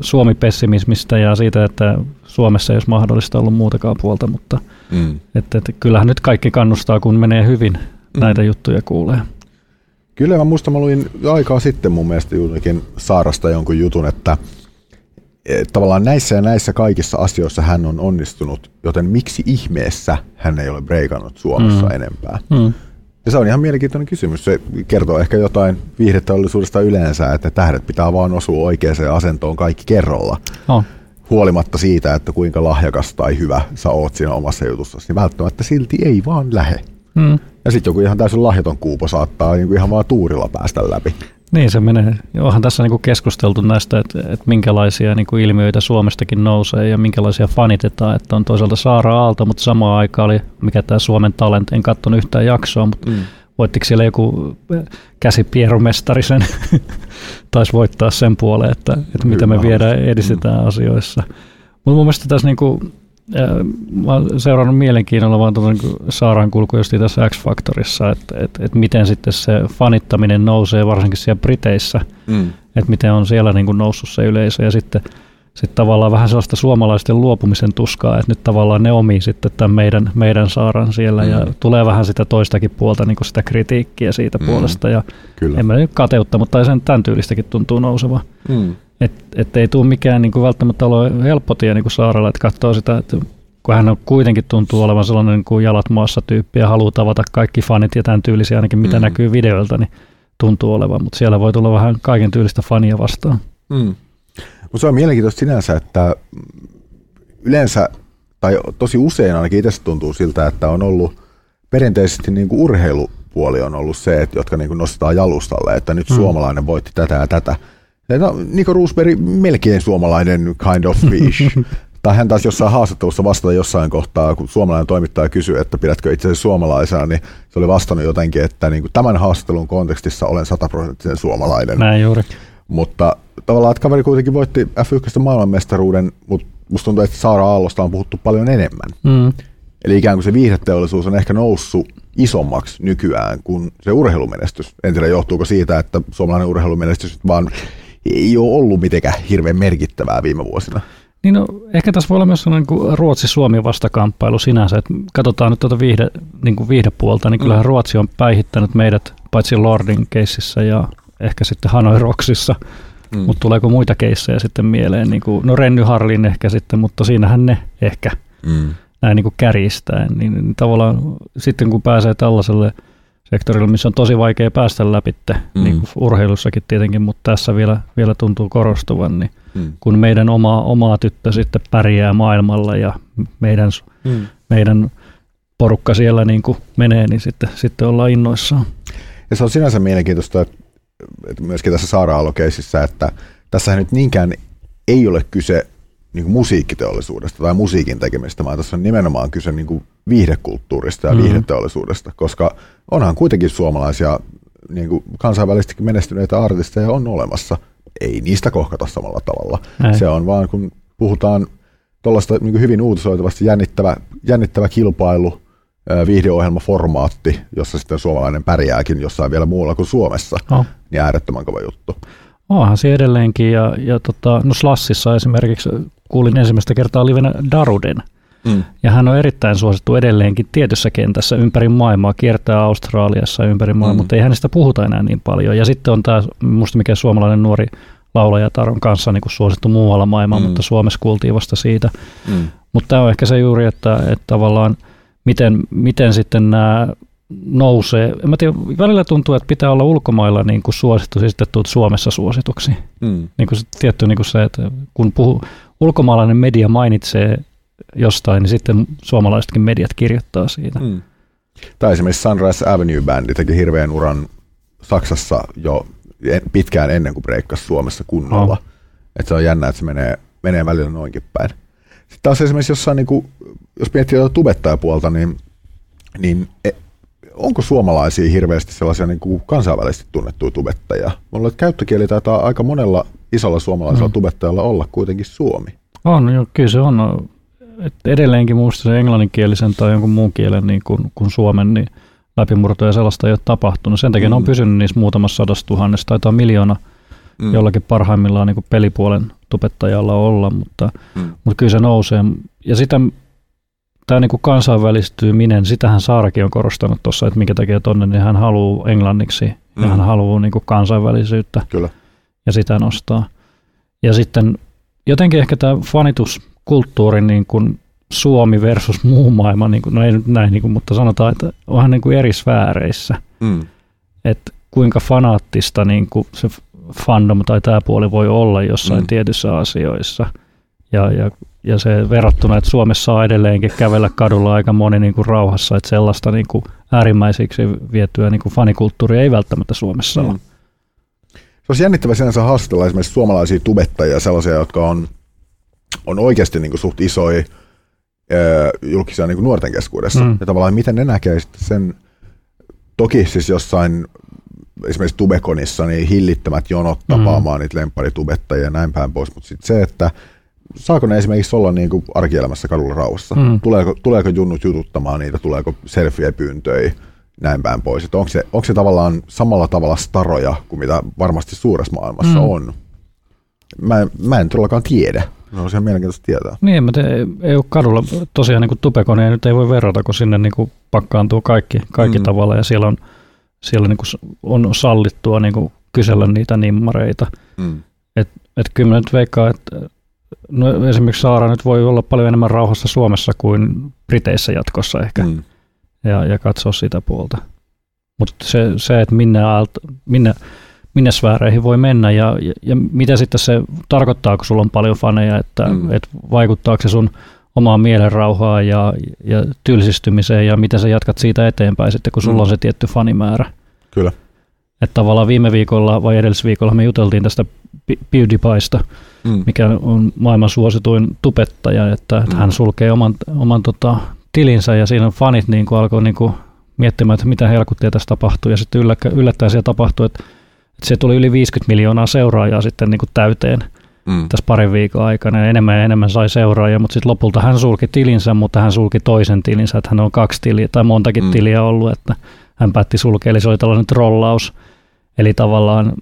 Suomi-pessimismistä ja siitä, että Suomessa ei olisi mahdollista ollut muutakaan puolta. Mutta mm. että, että kyllähän nyt kaikki kannustaa, kun menee hyvin mm. näitä juttuja kuulee. Kyllä mä muistan, mä luin aikaa sitten mun mielestä juurikin Saarasta jonkun jutun, että tavallaan näissä ja näissä kaikissa asioissa hän on onnistunut, joten miksi ihmeessä hän ei ole breikannut Suomessa mm. enempää? Mm. Ja se on ihan mielenkiintoinen kysymys. Se kertoo ehkä jotain viihdeteollisuudesta yleensä, että tähdet pitää vaan osua oikeaan asentoon kaikki kerralla. Oh. Huolimatta siitä, että kuinka lahjakas tai hyvä sä oot siinä omassa jutussasi, niin välttämättä silti ei vaan lähe. Mm. Ja sitten joku ihan täysin lahjaton kuupo saattaa niin kuin ihan vaan tuurilla päästä läpi. Niin se menee. Onhan tässä niinku keskusteltu näistä, että, että minkälaisia niinku ilmiöitä Suomestakin nousee ja minkälaisia fanitetaan. Että on toisaalta Saara Aalto, mutta samaan aikaan oli, mikä tämä Suomen Talent, en katsonut yhtään jaksoa, mutta mm. voittiko siellä joku käsipieromestari sen, taisi voittaa sen puoleen, että, että mitä me viedään edistetään mm. asioissa. Mutta mun mielestä tässä niinku, mä oon seurannut mielenkiinnolla vaan tuon Saaran kulku just tässä X-Factorissa, että et, et miten sitten se fanittaminen nousee varsinkin siellä Briteissä, mm. että miten on siellä niin kuin noussut se yleisö ja sitten sit tavallaan vähän sellaista suomalaisten luopumisen tuskaa, että nyt tavallaan ne omii sitten tämän meidän, meidän Saaran siellä mm. ja tulee vähän sitä toistakin puolta niin kuin sitä kritiikkiä siitä mm. puolesta ja Kyllä. en mä nyt kateutta, mutta sen tämän tyylistäkin tuntuu nouseva. Mm. Että et ei tule mikään niinku välttämättä ole helppo tie niinku Saaralla, että katsoo sitä, että kun hän kuitenkin tuntuu olevan sellainen niinku jalat maassa tyyppi ja haluaa tavata kaikki fanit ja tämän tyylisiä ainakin mitä mm. näkyy videoilta, niin tuntuu olevan, mutta siellä voi tulla vähän kaiken tyylistä fania vastaan. Mm. Mutta se on mielenkiintoista sinänsä, että yleensä tai tosi usein ainakin itse tuntuu siltä, että on ollut perinteisesti niinku urheilupuoli on ollut se, että jotka niinku nostetaan jalustalle, että nyt mm. suomalainen voitti tätä ja tätä. No, Nico Rosberg, melkein suomalainen kind of fish. Tai hän taas jossain haastattelussa vastata jossain kohtaa, kun suomalainen toimittaja kysyy, että pidätkö itseäsi suomalaisena, niin se oli vastannut jotenkin, että niin kuin tämän haastattelun kontekstissa olen sataprosenttinen suomalainen. Näin juuri. Mutta tavallaan, että kaveri kuitenkin voitti äf yksi maailmanmestaruuden, mutta musta tuntuu, että Saara Aallosta on puhuttu paljon enemmän. Mm. Eli ikään kuin se viihdeteollisuus on ehkä noussut isommaksi nykyään kuin se urheilumenestys. En tiedä, johtuuko siitä, että suomalainen urheilumenestys vaan ei ole ollut mitenkään hirveän merkittävää viime vuosina. Niin no, ehkä tässä voi olla myös sellainen niin Ruotsi-Suomi vastakamppailu sinänsä, että katsotaan nyt tuota viihde, niin kuin viihdepuolta, niin kyllähän Ruotsi on päihittänyt meidät paitsi Lordin keississä ja ehkä sitten Hanoi Rocksissa, mm. mutta tuleeko muita keissejä sitten mieleen, niin kuin, no Renny Harlin ehkä sitten, mutta siinähän ne ehkä mm. näin niin kuin kärjistäen, niin tavallaan sitten kun pääsee tällaiselle sektorille, missä on tosi vaikea päästä läpitte, mm. niin kuin urheilussakin tietenkin, mutta tässä vielä, vielä tuntuu korostuvan, niin mm. kun meidän oma, omaa tyttö sitten pärjää maailmalla ja meidän, mm. meidän porukka siellä niin kuin menee, niin sitten, sitten ollaan innoissaan. Ja se on sinänsä mielenkiintoista, että myöskin tässä Saara Aalo-keisissä, että tässähän nyt niinkään ei ole kyse niin kuin musiikkiteollisuudesta tai musiikin tekemistä, vaan tässä on nimenomaan kyse niin kuin viihdekulttuurista ja mm-hmm. viihdeteollisuudesta, koska onhan kuitenkin suomalaisia niin kuin kansainvälisestikin menestyneitä artisteja on olemassa. Ei niistä kohkata samalla tavalla. Ei. Se on vaan, kun puhutaan tuollaista niin kuin hyvin uutisoitavasti jännittävä, jännittävä kilpailu, viihdeohjelmaformaatti, jossa sitten suomalainen pärjääkin jossain vielä muualla kuin Suomessa, oh. niin äärettömän kova juttu. Onhan se edelleenkin, ja, ja tota, no Slushissa esimerkiksi kuulin ensimmäistä kertaa livenä Daruden, mm. ja hän on erittäin suosittu edelleenkin tietyssä kentässä ympäri maailmaa, kiertää Australiassa ympäri maailmaa, mm. mutta ei hänestä puhuta enää niin paljon. Ja sitten on tämä, musta mikä suomalainen nuori laulajatar on kanssa niin kuin suosittu muualla maailmaa, mm. mutta Suomessa kuultiin vasta siitä. Mm. Mutta tämä on ehkä se juuri, että, että tavallaan miten, miten sitten nämä nousee. Mä tiedän, välillä tuntuu, että pitää olla ulkomailla niin kuin suosittu, siis sitten tuut Suomessa suosituksi. Mm. Niin kuin se, tietty niin kuin se, että kun puhu, ulkomaalainen media mainitsee jostain, niin sitten suomalaisetkin mediat kirjoittaa siitä. Mm. Tai esimerkiksi Sunrise Avenue-bändi teki hirveän uran Saksassa jo pitkään ennen kuin breikkasi Suomessa kunnolla. Oh. Että se on jännä, että se menee, menee välillä noinkin päin. Sitten taas esimerkiksi jossain, niin kuin, jos miettii tuota tubettajapuolta, niin, niin e, onko suomalaisia hirveästi sellaisia niin kuin kansainvälisesti tunnettuja tubettajia? Mulla on käyttökieli taitaa aika monella isolla suomalaisella mm. tubettajalla olla kuitenkin suomi. On, jo, kyllä se on. Et edelleenkin muusta se englanninkielisen tai jonkun muun kielen niin kuin, kuin suomen niin läpimurtoja sellaista ei ole tapahtunut. Sen takia mm. ne on pysynyt niissä muutamassa sadassa tuhannessa, taitaa miljoona mm. jollakin parhaimmillaan niin kuin pelipuolen tubettajalla olla, mutta, mm. mutta kyllä se nousee. Ja sitä, tämä niin kuin kansainvälistyminen, sitähän Saarakin on korostanut tuossa, että minkä takia tuonne, niin hän haluaa englanniksi mm. ja hän haluaa niin kuin kansainvälisyyttä. Kyllä. Ja sitä nostaa. Ja sitten jotenkin ehkä tämä fanitus, kulttuuri niin kuin Suomi versus muu maailma, niin kuin, no ei nyt näin, niin kuin, mutta sanotaan, että onhan niin kuin eri sfääreissä. Mm. Että kuinka fanaattista niin kuin se fandom tai tämä puoli voi olla jossain mm. tietyissä asioissa. Ja, ja, ja se verrattuna, että Suomessa saa edelleenkin kävellä kadulla aika moni niin kuin rauhassa, että sellaista niin kuin äärimmäisiksi vietyä niin kuin fanikulttuuria ei välttämättä Suomessa mm. ole. Se olisi jännittävä sinänsä haastella esimerkiksi suomalaisia tubettajia, sellaisia, jotka on on oikeasti niin kuin suht isoja julkisia niin kuin nuorten keskuudessa. Mm. Ja tavallaan miten ne näkee sen, toki siis jossain esimerkiksi Tubeconissa niin hillittömät jonot tapaamaan mm. niitä lempparitubettajia ja näin päin pois, mutta sitten se, että saako ne esimerkiksi olla niin kuin arkielämässä kadulla rauhassa? Mm. Tuleeko, tuleeko junnut jututtamaan niitä, tuleeko selfie-pyyntöjä näin päin pois? Onko se, onko se tavallaan samalla tavalla staroja kuin mitä varmasti suuressa maailmassa mm. on? Mä, mä en todellakaan tiedä. No se on mielenkiintoista tietää. Niin, mutta ei, ei ole kadulla. Tosiaan niin kuin Tubeconia nyt ei voi verrata, kun sinne niin kuin pakkaantuu kaikki, kaikki mm. tavalla, ja siellä on, siellä niin kuin on sallittua niin kuin kysellä niitä nimmareita. Mm. Et, et kyllä mä nyt veikkaan, että no esimerkiksi Saara nyt voi olla paljon enemmän rauhassa Suomessa kuin Briteissä jatkossa ehkä, mm. ja, ja katsoa sitä puolta. Mutta se, se, että minne... minne minne sfääreihin voi mennä ja, ja, ja mitä sitten se tarkoittaa, kun sulla on paljon faneja, että mm. et vaikuttaako se sun omaan mielenrauhaan ja, ja tylsistymiseen ja miten sä jatkat siitä eteenpäin sitten, kun sulla mm. on se tietty fanimäärä. Kyllä. Että tavallaan viime viikolla vai edellisviikolla me juteltiin tästä PewDiePiesta, mm. mikä on maailman suosituin tubettaja, että, että mm. hän sulkee oman, oman tota, tilinsä ja siinä fanit niin kuin, alkoi niin kuin, miettimään, että mitä helkuttia tässä tapahtuu ja sitten yllättäen siellä tapahtui, että, että se tuli yli viisikymmentä miljoonaa seuraajaa sitten niin kuin täyteen mm. tässä parin viikon aikana ja enemmän ja enemmän sai seuraajia, mutta sitten lopulta hän sulki tilinsä, mutta hän sulki toisen tilinsä, että hän on kaksi tiliä tai montakin mm. tiliä ollut, että hän päätti sulkea, eli se oli tällainen trollaus, eli tavallaan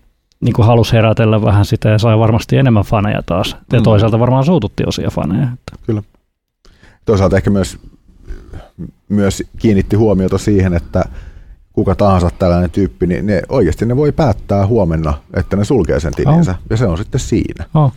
niin kuin halusi herätellä vähän sitä ja sai varmasti enemmän faneja taas. Ja mm. toisaalta varmaan suututti osia faneja. Että. Kyllä. Toisaalta ehkä myös, myös kiinnitti huomiota siihen, että kuka tahansa tällainen tyyppi, niin ne, oikeasti ne voi päättää huomenna, että ne sulkee sen tilinsä. Oh. Ja se on sitten siinä. Oh.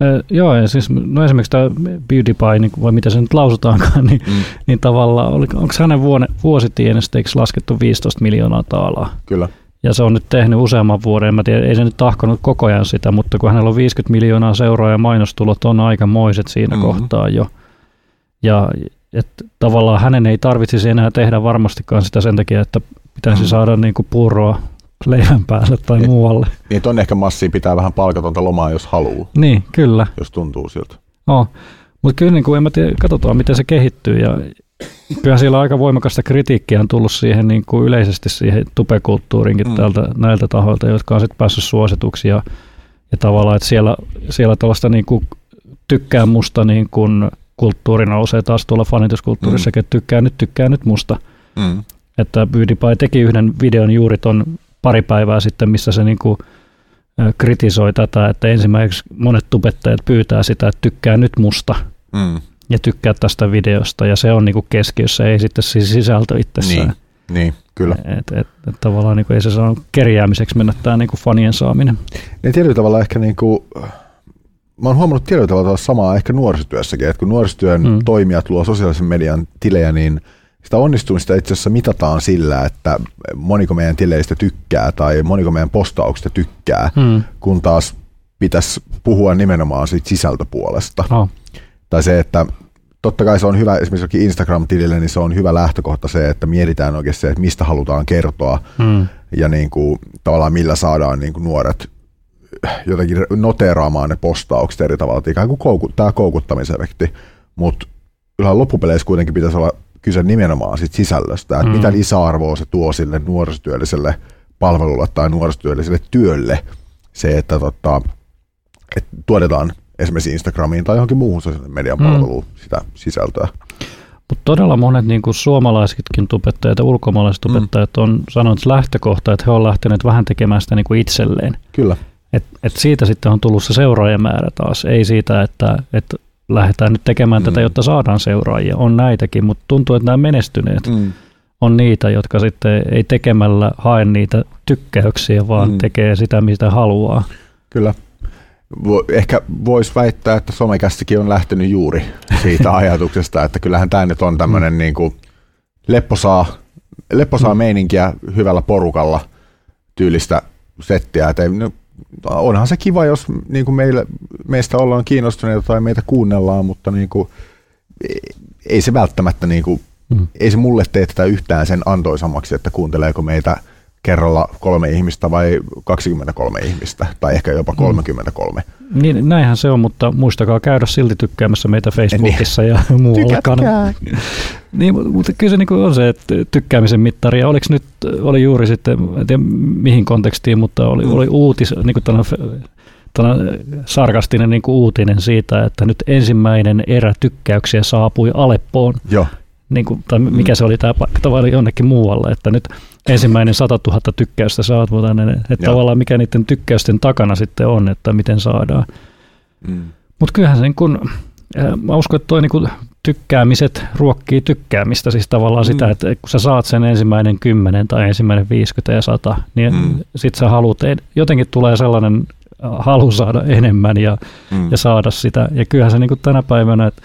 Eh, joo, ja siis no esimerkiksi tämä Beauty Pie, niin, vai mitä se nyt lausutaankaan, niin, mm. niin tavallaan, onko hänen vuositienestäjiksi laskettu viisitoista miljoonaa taalaa? Kyllä. Ja se on nyt tehnyt useamman vuoden, mä tiedän, ei se nyt tahkonut koko ajan sitä, mutta kun hänellä on viisikymmentä miljoonaa seuraa ja mainostulot on aikamoiset siinä mm-hmm. kohtaa jo. Ja et, tavallaan hänen ei tarvitsisi enää tehdä varmastikaan sitä sen takia, että pitäisi mm-hmm. saada niinku puuroa leivän päälle tai niin, muualle. Niin, on ehkä massia pitää vähän palkatonta lomaa, jos haluaa. Niin, kyllä. Jos tuntuu siltä. No, mutta kyllä niin kuin, en mä tiedä, katsotaan miten se kehittyy ja kyllähän siellä aika voimakasta kritiikkiä on tullut siihen niin kuin yleisesti siihen tubekulttuuriinkin mm. tältä, näiltä tahoilta, jotka on sitten päässyt suosituksi ja, ja tavallaan, että siellä, siellä tällaista niin kuin tykkää musta niin kuin kulttuuri nousee taas tuolla fanituskulttuurissakin, mm. että tykkää nyt, tykkää nyt musta. Mm. Että PewDiePie teki yhden videon juuri ton pari päivää sitten, missä se niin kuin kritisoi tätä, että ensimmäiseksi monet tubettajat pyytää sitä, että tykkää nyt musta. Mm. Ja tykkää tästä videosta, ja se on niinku keskiössä, ei sitten siis sisältö itsessään. Niin, niin kyllä. Et, et, et tavallaan niinku ei se saa kerjäämiseksi mennä tämä niinku fanien saaminen. Ja tietyllä tavalla ehkä, niinku, mä oon huomannut tietyllä tavalla samaa ehkä nuorisotyössäkin, että kun nuorisotyön mm. toimijat luo sosiaalisen median tilejä, niin sitä onnistumista itse asiassa mitataan sillä, että moniko meidän tileistä tykkää, tai moniko meidän postauksista tykkää, mm. kun taas pitäisi puhua nimenomaan siitä sisältöpuolesta. Oh. Tai se, että totta kai se on hyvä, esimerkiksi Instagram-tilille, niin se on hyvä lähtökohta se, että mietitään oikeasti se, että mistä halutaan kertoa mm. ja niin kuin, tavallaan millä saadaan niin kuin nuoret jotenkin noteeraamaan ne postaukset eri tavalla. Ikään kuin kouku, tämä koukuttamisefekti, mutta yleensä loppupeleissä kuitenkin pitäisi olla kyse nimenomaan sit sisällöstä, että mm. mitä lisäarvoa se tuo sille nuorisotyölliselle palvelulle tai nuorisotyölliselle työlle se, että, tota, että tuodetaan esimerkiksi Instagramiin tai johonkin muuhun sosiaalisen median palveluun mm. sitä sisältöä. Mutta todella monet niin kuin suomalaisetkin tubettajat ja ulkomaalaiset tubettajat mm. on sanonut lähtökohta, että he ovat lähteneet vähän tekemään sitä niin kuin itselleen. Kyllä. Et, et siitä sitten on tullut se seuraajamäärä taas. Ei siitä, että et lähdetään nyt tekemään mm. tätä, jotta saadaan seuraajia. On näitäkin, mutta tuntuu, että nämä menestyneet mm. on niitä, jotka sitten ei tekemällä hae niitä tykkäyksiä, vaan mm. tekee sitä, mitä haluaa. Kyllä. Ehkä voisi väittää, että Somecastkin on lähtenyt juuri siitä ajatuksesta, että kyllähän tämä nyt on tämmöinen mm. niin kuin lepposaa, lepposaa mm. meininkiä hyvällä porukalla tyylistä settiä. Et ei, no, onhan se kiva, jos niin kuin meillä, meistä ollaan kiinnostuneita tai meitä kuunnellaan, mutta niin kuin, ei se välttämättä, niin kuin, mm. ei se mulle tee tätä yhtään sen antoisammaksi, että kuunteleeko meitä kerralla kolme ihmistä vai kaksikymmentäkolme ihmistä, tai ehkä jopa kolmekymmentäkolme. Niin, näinhän se on, mutta muistakaa käydä silti tykkäämässä meitä Facebookissa niin. ja muualla kanavalla. Niin, mutta kyllä se niin kuin on se, että tykkäämisen mittari, ja oliko nyt, oli juuri sitten, en tiedä mihin kontekstiin, mutta oli, mm. oli uutis, niin kuin tällainen, tällainen sarkastinen niin kuin uutinen siitä, että nyt ensimmäinen erä tykkäyksiä saapui Aleppoon. Joo. Niin kuin, tai mikä se oli tämä paikka, vai jonnekin muualle, että nyt ensimmäinen satatuhatta tykkäystä saat, mutta että joo. tavallaan mikä niiden tykkäysten takana sitten on, että miten saadaan. Mm. Mutta kyllähän sen kun, mä uskon, että toi niinku tykkäämiset ruokkii tykkäämistä, siis tavallaan mm. sitä, että kun sä saat sen ensimmäinen kymmenen tai ensimmäinen viisikymmentä ja sata, niin mm. sit sä haluut, jotenkin tulee sellainen halu saada enemmän ja, mm. ja saada sitä, ja kyllähän se niinku tänä päivänä, että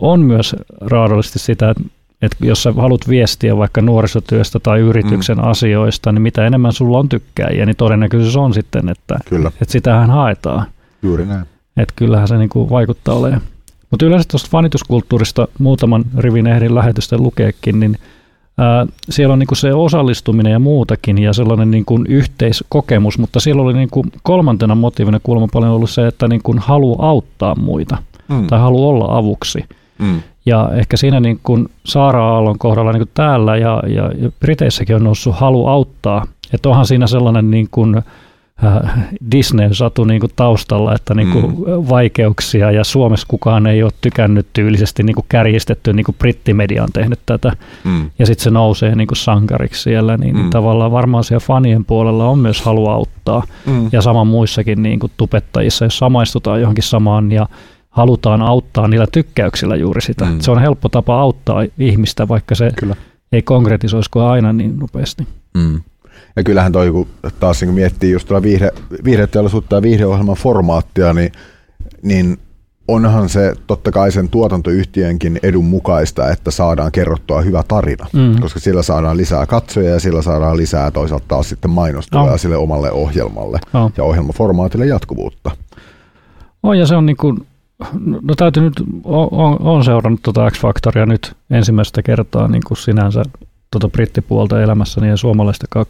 on myös raadollisesti sitä, että, että jos sä haluat viestiä vaikka nuorisotyöstä tai yrityksen mm. asioista, niin mitä enemmän sulla on tykkääjiä, niin todennäköisyys on sitten, että, että sitähän haetaan. Juuri näin. Että kyllähän se niin kuin vaikuttaa olemaan. Mutta yleensä tuosta fanituskulttuurista muutaman rivin ehdin lähetystä lukeekin, niin ää, siellä on niin kuin se osallistuminen ja muutakin ja sellainen niin kuin yhteiskokemus, mutta siellä oli niin kuin kolmantena motiivina kuulemma paljon ollut se, että niin kuin haluaa auttaa muita mm. tai haluaa olla avuksi. Mm. Ja ehkä siinä niin kuin Saara Aallon kohdalla niin kuin täällä ja, ja, ja Briteissäkin on noussut halu auttaa. Että onhan siinä sellainen niin kuin Disney-satu niin kuin taustalla, että niin kuin mm. vaikeuksia ja Suomessa kukaan ei ole tykännyt tyylisesti niin kuin kärjistetty, niin kuin brittimedia on tehnyt tätä mm. ja sitten se nousee niin kuin sankariksi siellä, niin, mm. niin tavallaan varmaan siellä fanien puolella on myös halu auttaa mm. ja sama muissakin niin kuin tubettajissa, jos samaistutaan johonkin samaan ja halutaan auttaa niillä tykkäyksillä juuri sitä. Mm. Se on helppo tapa auttaa ihmistä, vaikka se Kyllä. ei konkretisoisiko aina niin nopeasti. Mm. Ja kyllähän toi, kun taas niin kun miettii just tuolla viihde, viihdeteollisuutta ja viihdeohjelman formaattia, niin, niin onhan se totta kai sen tuotantoyhtiönkin edun mukaista, että saadaan kerrottua hyvä tarina, mm. koska sillä saadaan lisää katsojia ja sillä saadaan lisää toisaalta taas sitten mainostelua oh. sille omalle ohjelmalle oh. ja ohjelmaformaatille jatkuvuutta. On oh, ja se on niin kuin, no täytyy nyt, on, on seurannut tuota X-Factoria nyt ensimmäistä kertaa niin kuin sinänsä tuota brittipuolta elämässäni ja suomalaistakaan.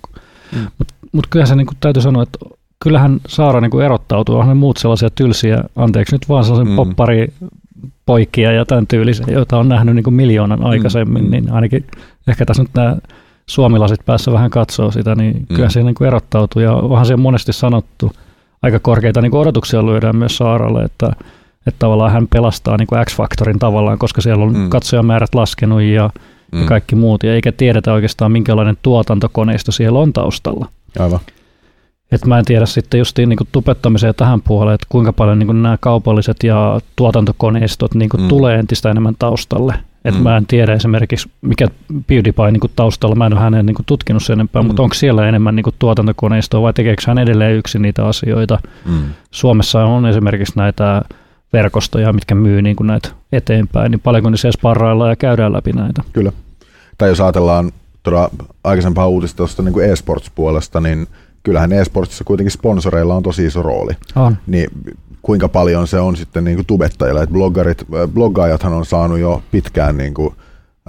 Mm. Mutta mut kyllähän se niinku täytyy sanoa, että kyllähän Saara niinku erottautuu, onhan ne muut sellaisia tylsiä, anteeksi nyt vaan sellaisen mm. popparipoikia ja tämän tyylisiä, joita on nähnyt niinku miljoonan aikaisemmin, mm. niin ainakin ehkä tässä nyt nämä suomilaiset päässä vähän katsoo sitä, niin kyllähän mm. se niinku erottautuu ja onhan se monesti sanottu, aika korkeita niinku odotuksia lyödään myös Saaralle, että että tavallaan hän pelastaa niinku X-Factorin tavallaan, koska siellä on mm. katsojamäärät laskenut ja ja kaikki muut, ja eikä tiedetä oikeastaan minkälainen tuotantokoneisto siellä on taustalla. Aivan. Et mä en tiedä sitten justiin niinku tubettamiseen tähän puoleen, että kuinka paljon niinku nämä kaupalliset ja tuotantokoneistot niinku mm. tulee entistä enemmän taustalle. Et mm. mä en tiedä esimerkiksi, mikä PewDiePie niinku taustalla, mä en ole hänen niinku tutkinut sen enempää, mm. mutta onko siellä enemmän niinku tuotantokoneistoa vai tekeekö hän edelleen yksin niitä asioita? Mm. Suomessa on esimerkiksi näitä verkostoja, mitkä myy niin kuin näitä eteenpäin, niin paljonko niissä sparraillaan ja käydään läpi näitä. Kyllä. Tai jos ajatellaan tuoda aikaisempaa uutista tuosta niin kuin e-sports-puolesta, niin kyllähän e-sportsissa kuitenkin sponsoreilla on tosi iso rooli. On. Niin kuinka paljon se on sitten niin kuin tubettajilla? Et bloggarit, bloggaajathan on saanut jo pitkään niin kuin,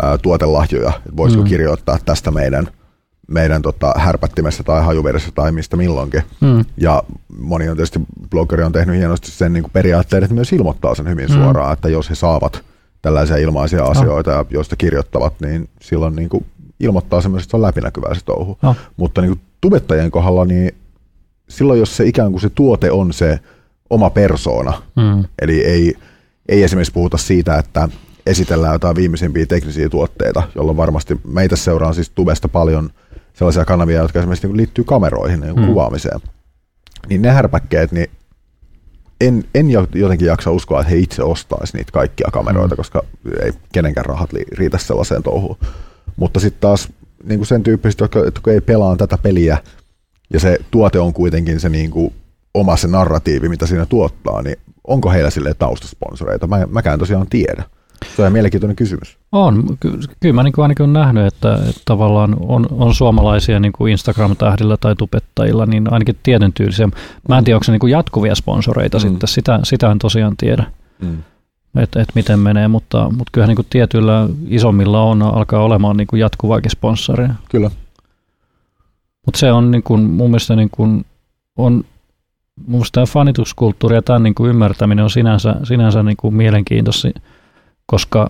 ä, tuotelahjoja, että voisiko mm. kirjoittaa tästä meidän meidän tota, härpättimessä tai hajuveressä tai mistä milloinkin. Mm. Ja moni on tietysti, bloggeri on tehnyt hienosti sen niin kuin periaatteen, että myös ilmoittaa sen hyvin mm. suoraan, että jos he saavat tällaisia ilmaisia asioita, oh. joista kirjoittavat, niin silloin niin kuin ilmoittaa semmoisesti, että se on läpinäkyvää se touhu. Oh. Mutta niin kuin tubettajien kohdalla, niin silloin jos se ikään kuin se tuote on se oma persoona, mm. eli ei, ei esimerkiksi puhuta siitä, että esitellään jotain viimeisimpiä teknisiä tuotteita, jolloin varmasti meitä seuraan siis tubesta paljon sellaisia kanavia, jotka esimerkiksi liittyy kameroihin ja mm. kuvaamiseen, niin ne härpäkkeet, niin en, en jotenkin jaksa uskoa, että he itse ostaisi niitä kaikkia kameroita, mm. koska ei kenenkään rahat riitä sellaiseen touhuun. Mutta sitten taas niin kuin sen tyyppiset, jotka, jotka ei pelaa tätä peliä, ja se tuote on kuitenkin se niin kuin oma se narratiivi, mitä siinä tuottaa, niin onko heillä silleen taustasponsoreita? Mä, mäkään tosiaan tiedä. Se on mielenkiintoinen kysymys. On. Ky- kyllä mä niinku ainakin olen nähnyt, että, että tavallaan on, on suomalaisia niinku Instagram-tähdillä tai tubettajilla, niin ainakin tietyn tyylisiä. Mä en tiedä, onko se niinku jatkuvia sponsoreita mm. sitten. Sitä, sitä en tosiaan tiedä, mm. että et miten menee, mutta, mutta kyllähän niinku tietyillä isommilla on, alkaa olemaan niinku jatkuvaakin sponsoria. Kyllä. Mutta se on niinku, mun mielestä niinku, on... Minusta tämä fanituskulttuuri ja tämän niinku ymmärtäminen on sinänsä, sinänsä niinku mielenkiintoista, koska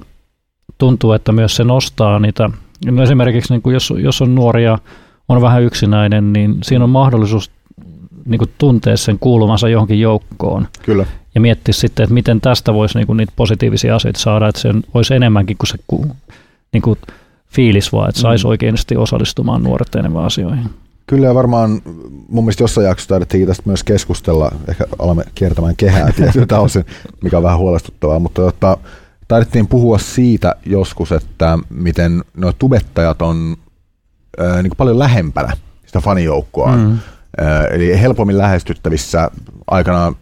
tuntuu, että myös se nostaa niitä. No esimerkiksi niin kuin jos, jos on nuori ja on vähän yksinäinen, niin siinä on mahdollisuus niin kuin tuntea sen kuulumansa johonkin joukkoon. Kyllä. Ja miettiä sitten, että miten tästä voisi niin kuin niitä positiivisia asioita saada, että se olisi enemmänkin kuin se niin kuin fiilis vaan, että saisi mm. oikeasti osallistumaan nuoret enemmän asioihin. Kyllä ja varmaan mun mielestä jossain jaksossa taidettiin tästä myös keskustella, ehkä alamme kiertämään kehää tietyltä osin, mikä on vähän huolestuttavaa, mutta jotta taidettiin puhua siitä joskus, että miten nuo tubettajat on ää, niin kuin paljon lähempänä sitä fanijoukkoaan. Mm. Ää, eli helpommin lähestyttävissä aikanaan,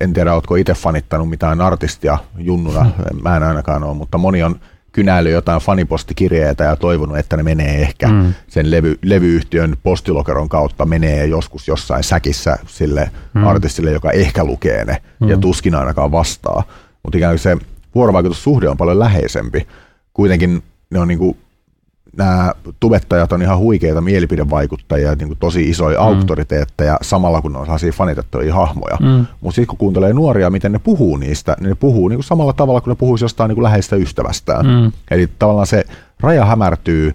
en tiedä oletko itse fanittanut mitään artistia junnuna, mm. mä en ainakaan ole, mutta moni on kynäillyt jotain fanipostikirjeitä ja toivonut, että ne menee ehkä mm. sen levy, levyyhtiön postilokeron kautta menee joskus jossain säkissä sille mm. artistille, joka ehkä lukee ne mm. ja tuskin ainakaan vastaa, mutta ikään kuin se vuorovaikutussuhde on paljon läheisempi. Kuitenkin ne on niinku nämä tubettajat on ihan huikeita mielipidevaikuttajia, niin kuin tosi isoja mm. auktoriteetteja, samalla kun ne on sellaisia fanitettuja hahmoja. Mm. Mutta sitten kun kuuntelee nuoria, miten ne puhuu niistä, niin ne puhuu niin kuin samalla tavalla kuin ne puhuisi jostain niin kuin läheistä ystävästään. Mm. Eli tavallaan se raja hämärtyy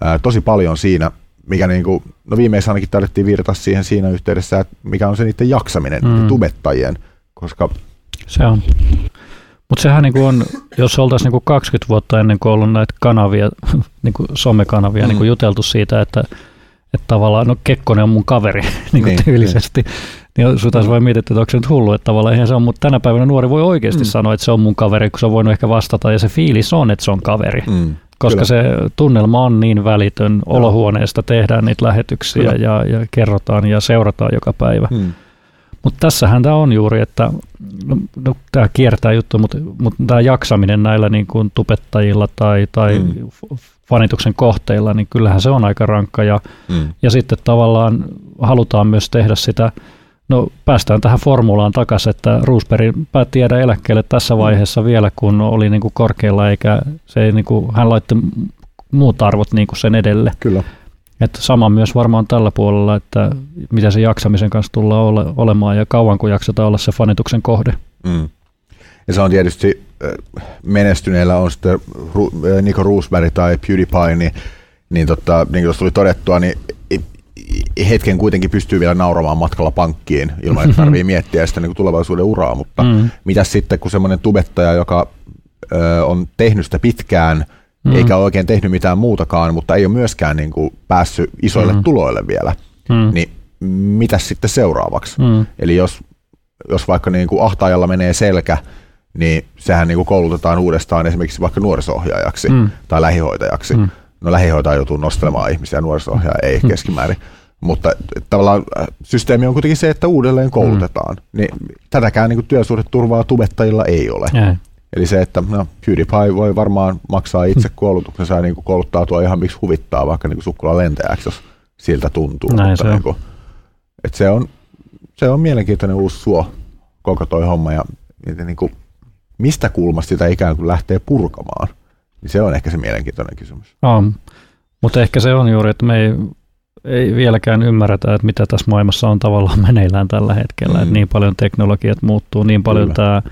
ää, tosi paljon siinä, mikä niin kuin, no viimeisessä ainakin tarvittiin virtaa siihen siinä yhteydessä, että mikä on se niiden jaksaminen, mm. niiden tubettajien, koska... Se on. Mutta sehän niinku on, jos oltaisiin niinku kaksikymmentä vuotta ennen kuin ollut näitä kanavia, niinku somekanavia, mm. niinku juteltu siitä, että, että tavallaan, no Kekkonen on mun kaveri niinku niin, tyylisesti, niin, niin sutaisi vain mietitty, että onko se nyt hullu, että tavallaan eihän se on, mutta tänä päivänä nuori voi oikeasti mm. sanoa, että se on mun kaveri, kun se on voinut ehkä vastata, ja se fiilis on, että se on kaveri, mm. koska Kyllä. se tunnelma on niin välitön, no. Olohuoneesta tehdään niitä lähetyksiä ja, ja kerrotaan ja seurataan joka päivä. Mm. Mutta tässähän tämä on juuri, että no, no, tämä kiertää juttu, mutta mut tämä jaksaminen näillä niin kuin tubettajilla tai, tai mm. fanituksen kohteilla, niin kyllähän se on aika rankka. Ja, mm. ja sitten tavallaan halutaan myös tehdä sitä, no päästään tähän formulaan takaisin, että Rosberg päätti jäädä eläkkeelle tässä vaiheessa vielä, kun oli niin kuin korkealla, eikä se ei, niin kuin, hän laittoi muut arvot niin kuin sen edelle. Kyllä. Että sama myös varmaan tällä puolella, että mitä se jaksamisen kanssa tullaan ole, olemaan ja kauan kun jaksetaan olla se fanituksen kohde. Mm. Ja se on tietysti menestyneillä on sitten Nico Rosberg tai PewDiePie, niin, niin, tota, niin kuin tuossa tuli todettua, niin hetken kuitenkin pystyy vielä nauramaan matkalla pankkiin ilman, että tarvitsee miettiä sitä niin kuin tulevaisuuden uraa. Mutta mm. mitä sitten, kun semmoinen tubettaja, joka ö, on tehnyt sitä pitkään, Mm. eikä ole oikein tehnyt mitään muutakaan, mutta ei ole myöskään niin kuin päässyt isoille mm. tuloille vielä, mm. niin mitäs sitten seuraavaksi? Mm. Eli jos, jos vaikka niin kuin ahtaajalla menee selkä, niin sehän niin kuin koulutetaan uudestaan esimerkiksi vaikka nuoriso-ohjaajaksi mm. tai lähihoitajaksi. Mm. No lähihoitaja joutuu nostelemaan ihmisiä, nuoriso-ohjaaja ei mm. keskimäärin. Mutta tavallaan systeemi on kuitenkin se, että uudelleen koulutetaan. Mm. Niin tätäkään niin kuin työsuhdeturvaa tubettajilla ei ole. Jee. Eli se, että no, PewDiePie voi varmaan maksaa itse koulutuksensa ja niin kuin kouluttaa tuo ihan miksi huvittaa, vaikka niin sukkula lentäjäksi, jos siltä tuntuu. Näin mutta se, niin kuin, et se, on, se on mielenkiintoinen uusi suo, koko toi homma, ja niin kuin, mistä kulmasta sitä ikään kuin lähtee purkamaan, niin se on ehkä se mielenkiintoinen kysymys. On, mutta ehkä se on juuri, että me ei, ei vieläkään ymmärretä, että mitä tässä maailmassa on tavallaan meneillään tällä hetkellä, mm. että niin paljon teknologiat muuttuu, niin paljon tämä...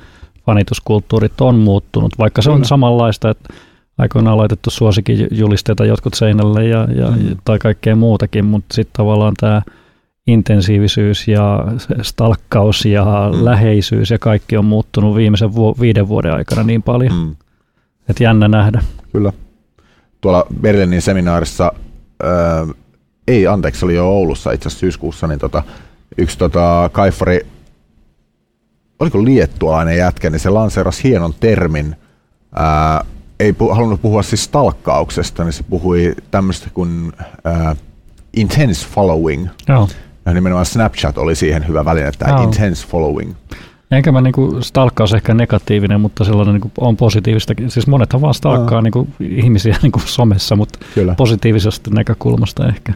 Fanituskulttuurit on muuttunut, vaikka se on samanlaista, että aikoinaan laitettu suosikkijulisteita jotkut seinälle ja, ja, mm. tai kaikkea muutakin, mutta sitten tavallaan tämä intensiivisyys ja stalkkaus ja mm. läheisyys ja kaikki on muuttunut viimeisen vu- viiden vuoden aikana niin paljon, mm. että jännä nähdä. Kyllä. Tuolla Berliinin seminaarissa, ää, ei anteeksi, oli jo Oulussa itse asiassa syyskuussa, niin tota, yksi tota, kaifari, oliko liettualainen jätkä, niin se lanseerasi hienon termin, ää, ei pu- halunnut puhua siis stalkkauksesta, niin se puhui tämmöistä kuin ää, intense following. Joo. Ja nimenomaan Snapchat oli siihen hyvä väline, tämä intense following. Enkä mä niinku stalkkaus ehkä negatiivinen, mutta sellainen niinku on positiivistakin. Siis monethan vaan stalkkaa niinku ihmisiä niinku somessa, mutta Kyllä. positiivisesta näkökulmasta ehkä,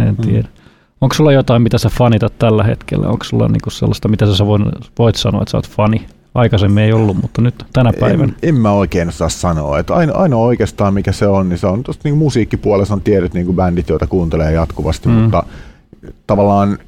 en tiedä. Hmm. Onko sulla jotain, mitä sä fanitat tällä hetkellä? Onko sulla niinku sellaista, mitä sä voit sanoa, että sä oot fani? Aikaisemmin ei ollut, mutta nyt tänä päivänä. En, en mä oikein saa sanoa. Että aino, ainoa oikeastaan, mikä se on, niin se on tuosta niinku musiikkipuolessa on tietyt niinku bändit, joita kuuntelee jatkuvasti, mm. mutta tavallaan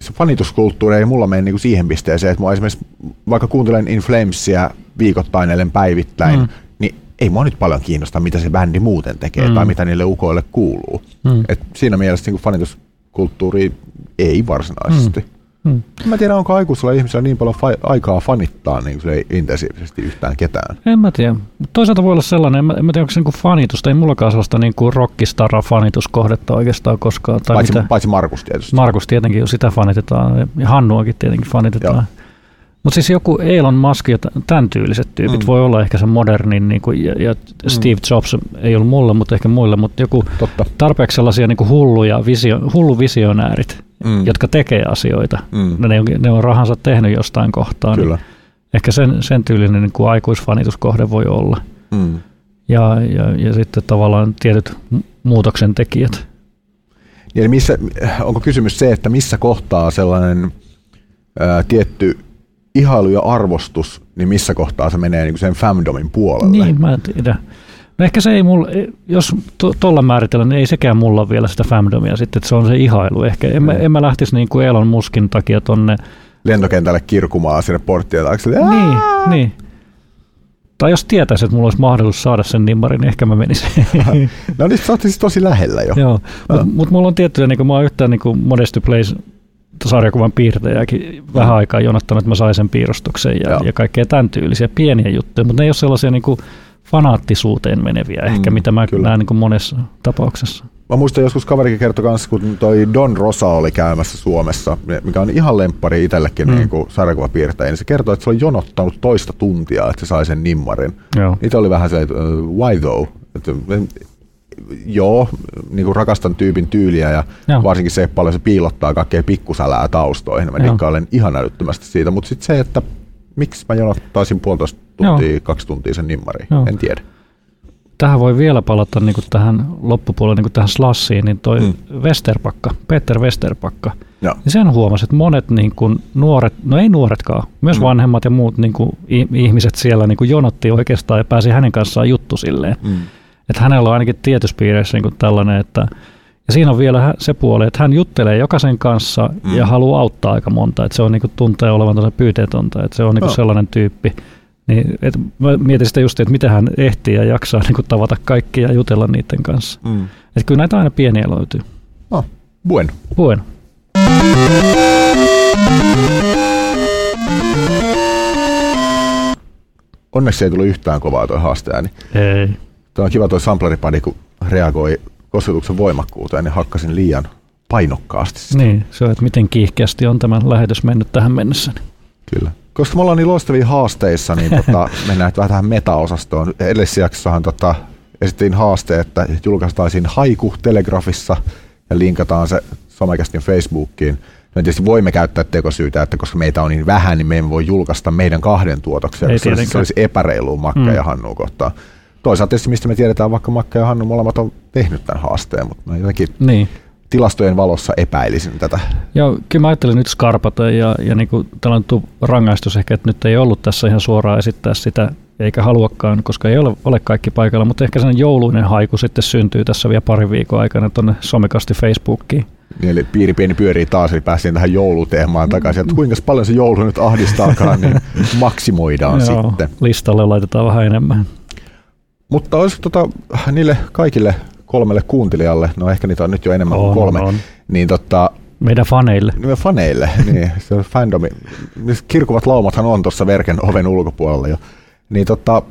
se fanituskulttuuri ei mulla mene niinku siihen pisteeseen, että mä esimerkiksi vaikka kuuntelen In Flamesia viikoittain eilen päivittäin, mm. niin ei mua nyt paljon kiinnosta, mitä se bändi muuten tekee mm. tai mitä niille ukoille kuuluu. Mm. Et siinä mielessä niinku fanitus kulttuuri ei varsinaisesti. Mm. Mm. Mä tiedän, onko aikuisella ihmisellä niin paljon fa- aikaa fanittaa niin intensiivisesti yhtään ketään. En mä tiedä. Toisaalta voi olla sellainen, en mä, en mä tiedä, onko se niin kuin fanitusta. Ei mullakaan sellaista niin kuin rockistara-fanituskohdetta oikeastaan koskaan. Tai paitsi, paitsi Markus tietysti. Markus tietenkin, sitä fanitetaan. Ja Hannuakin tietenkin fanitetaan. Joo. Mutta siis joku Elon Musk ja tämän tyyliset tyypit mm. voi olla ehkä se modernin, niin kuin, ja, ja Steve Jobs ei ollut mulle, mutta ehkä muille, mutta joku Totta. tarpeeksi sellaisia niin kuin hulluja visio, hulluvisionäärit, mm. jotka tekee asioita. Mm. Ne, ne on rahansa tehnyt jostain kohtaan. Niin ehkä sen, sen tyylinen niin kuin aikuisfanituskohde voi olla. Mm. Ja, ja, ja sitten tavallaan tietyt muutoksen tekijät. Eli missä, onko kysymys se, että missä kohtaa sellainen ää, tietty ihailu ja arvostus, niin missä kohtaa se menee niin kuin sen fandomin puolelle? Niin, mä tiedän. No ehkä se ei mulla, jos tuolla to, määritellään, niin ei sekään mulla vielä sitä fandomia sitten, että se on se ihailu. Ehkä en, mm. mä, en mä lähtisi niin kuin Elon Muskin takia tonne lentokentälle kirkumaan sinne porttien taakse. Niin, niin. Tai jos tietäisi, että mulla olisi mahdollisuus saada sen nimmarin, niin ehkä mä menisin. No niin, sä oot siis tosi lähellä jo. Joo, no. mutta mut mulla on tiettyjä, niin mä oon yhtään niin Modesty Place sarjakuvan piirtejäkin vähän aikaa jonottanut, että mä sain sen piirustuksen ja, ja kaikkea tämän tyylisiä pieniä juttuja, mutta ne ei ole sellaisia niin kuin fanaattisuuteen meneviä ehkä, mm, mitä mä kyllä näen niin kuin monessa tapauksessa. Mä muistan joskus kaverikin kertoi kanssa, kun toi Don Rosa oli käymässä Suomessa, mikä on ihan lemppari itsellekin mm. niin sarjakuvapiirtäjä, niin se kertoi, että se oli jonottanut toista tuntia, että se sai sen nimmarin. Joo. Itse oli vähän se, että uh, why though? Että, joo, niin kuin rakastan tyypin tyyliä ja joo, varsinkin se, että paljon se piilottaa kaikkea pikkusälää taustoihin. Mä nikkaan olen ihan älyttömästi siitä, mutta sitten se, että miksi mä jonottaisin puolitoista tuntia, joo, kaksi tuntia sen nimmariin, joo, en tiedä. Tähän voi vielä palata niin kuin tähän loppupuolelle, niin kuin tähän Slushiin, niin toi mm. Westerpakka, Peter Westerpakka, ja niin sen huomasi, että monet niin kuin nuoret, no ei nuoretkaan, myös mm. vanhemmat ja muut niin kuin ihmiset siellä niin kuin jonotti oikeastaan ja pääsi hänen kanssaan juttu silleen. Mm. Että hänellä on ainakin tietyssä piirissä niin kuin tällainen, että ja siinä on vielä se puoli, että hän juttelee jokaisen kanssa mm. ja haluaa auttaa aika monta, että se on niin kuin tuntee olevan pyyteetonta, että se on niin kuin oh. sellainen tyyppi. Niin, et mä mietin sitä just, että miten hän ehtii ja jaksaa niin kun tavata kaikkia ja jutella niiden kanssa. Mm. Että kyllä näitä aina pieniä löytyy. Oh, bueno. Bueno. Onneksi ei tullut yhtään kovaa toi haasteääni. Ei. Tämä on kiva toi sampleripadi, kun reagoi kosketuksen voimakkuuteen ja hakkasin liian painokkaasti sitä. Niin, se on, että miten kiihkeästi on tämä lähetys mennyt tähän mennessä. Kyllä. Koska me ollaan niin loistavia haasteissa, niin tota, mennään vähän tähän meta-osastoon. Edellisessä jaksossahan tota, esittiin haaste, että julkaistaisiin haiku Telegraphissa ja linkataan se Somecastin Facebookiin. Me tietysti voimme käyttää tekosyytä, että koska meitä on niin vähän, niin me emme voi julkaista meidän kahden tuotoksia. Ei, se olisi, se olisi epäreiluun Makka mm. ja Hannu kohtaan. Toisaalta tietysti, mistä me tiedetään, vaikka Makka ja Hannu molemmat on tehnyt tämän haasteen, mutta me jotenkin... Niin. Tilastojen valossa epäilisin tätä. Joo, kyllä mä ajattelin nyt skarpata ja, ja niin kuin tällainen rangaistus ehkä, että nyt ei ollut tässä ihan suoraan esittää sitä, eikä haluakaan, koska ei ole, ole kaikki paikalla, mutta ehkä sen jouluinen haiku sitten syntyy tässä vielä pari viikon aikana tuonne Somecastin Facebookiin. Eli piiri pieni pyörii taas, eli päästiin tähän jouluteemaan takaisin, että kuinka paljon se joulu nyt ahdistaakaan, niin maksimoidaan joo, sitten. Listalle laitetaan vähän enemmän. Mutta olisi tota, niille kaikille kolmelle kuuntelijalle, no ehkä niitä on nyt jo enemmän on, kuin kolme, on, on. Niin totta... Meidän faneille. Meidän faneille, niin se fandomi. Kirkuvat laumathan on tuossa verken oven ulkopuolella jo. Niin totta,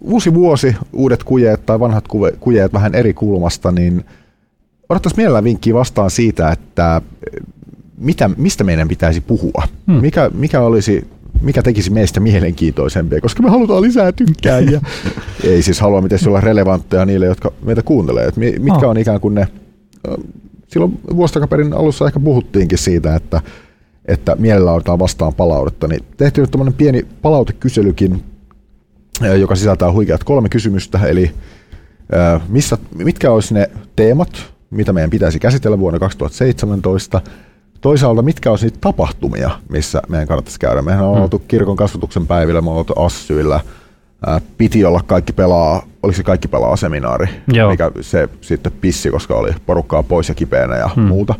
uusi vuosi, uudet kujeet tai vanhat kujeet vähän eri kulmasta, niin odottaisi mielellään vinkkiä vastaan siitä, että mitä, mistä meidän pitäisi puhua. Hmm. Mikä, mikä olisi... mikä tekisi meistä mielenkiintoisempia, koska me halutaan lisää tykkääjiä. Ei siis halua mitenkään olla relevantteja niille, jotka meitä kuuntelee. Et mitkä on ikään kuin ne, silloin vuositakaperin alussa ehkä puhuttiinkin siitä, että, että mielellään otetaan vastaan palautetta. Niin tehtiin nyt tämmöinen pieni palautekyselykin, joka sisältää huikeat kolme kysymystä, eli missä, mitkä olisi ne teemat, mitä meidän pitäisi käsitellä vuonna kaksituhattaseitsemäntoista, toisaalta, mitkä on niitä tapahtumia, missä meidän kannattaisi käydä? Mehän on hmm. oltu kirkon kasvatuksen päivillä, me on oltu Assyillä, ää, piti olla kaikki pelaa, oliko se kaikki pelaa -seminaari, joo, mikä se sitten pissi, koska oli porukkaa pois ja kipeänä ja hmm. muuta.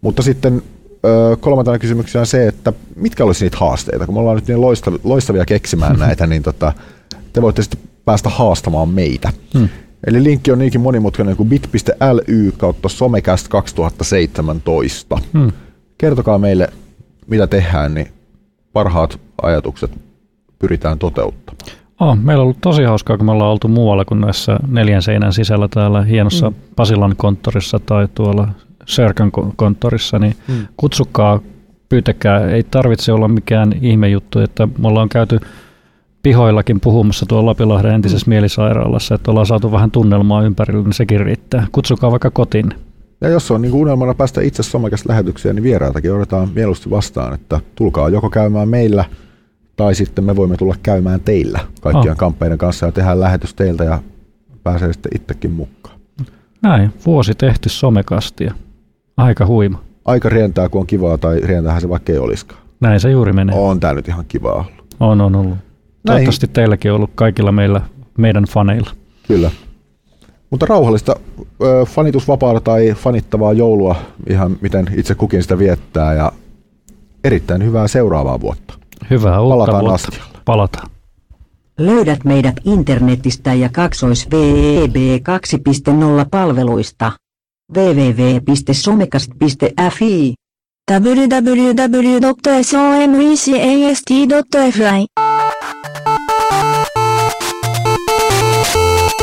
Mutta sitten ö, kolmantena kysymyksenä se, että mitkä olisi niitä haasteita, kun me ollaan nyt niin loistavia, loistavia keksimään näitä, niin tota, te voitte sitten päästä haastamaan meitä. Hmm. Eli linkki on niinkin monimutkainen kuin bit.ly kautta Somecast kaksituhattaseitsemäntoista. Hmm. Kertokaa meille, mitä tehdään, niin parhaat ajatukset pyritään toteuttamaan. Oh, meillä on ollut tosi hauskaa, kun me ollaan oltu muualla kuin näissä neljän seinän sisällä täällä hienossa hmm. Pasilan konttorissa tai tuolla Sörkän konttorissa. Niin hmm. kutsukaa, pyytäkää, ei tarvitse olla mikään ihmejuttu, että me ollaan käyty... pihoillakin puhumassa tuolla Lapinlahden entisessä mielisairaalassa, että ollaan saatu vähän tunnelmaa ympärillä, niin sekin riittää. Kutsukaa vaikka kotiin. Ja jos on niin kuin unelmana päästä itse Somecast lähetykseen, niin vierailtakin odotetaan mieluusti vastaan, että tulkaa joko käymään meillä, tai sitten me voimme tulla käymään teillä kaikkien oh. kamppeiden kanssa ja tehdään lähetys teiltä ja pääsee sitten itsekin mukaan. Näin, vuosi tehty Somecastia. Aika huima. Aika rientää, kun on kivaa, tai rientäähän se vaikka ei olisikaan. Näin se juuri menee. On tää nyt ihan kivaa ollut. On, on ollut. Toivottavasti teilläkin on ollut kaikilla meillä, meidän faneilla. Kyllä. Mutta rauhallista fanitusvapaata tai fanittavaa joulua, ihan miten itse kukin sitä viettää, ja erittäin hyvää seuraavaa vuotta. Hyvää uutta Palataan vuotta. Astialle. Palataan. Löydät meidät internetistä ja kaksois vee bee kaksi piste nolla palveluista. double-u double-u double-u piste somecast piste f i double-u double-u double-u piste somecast piste f i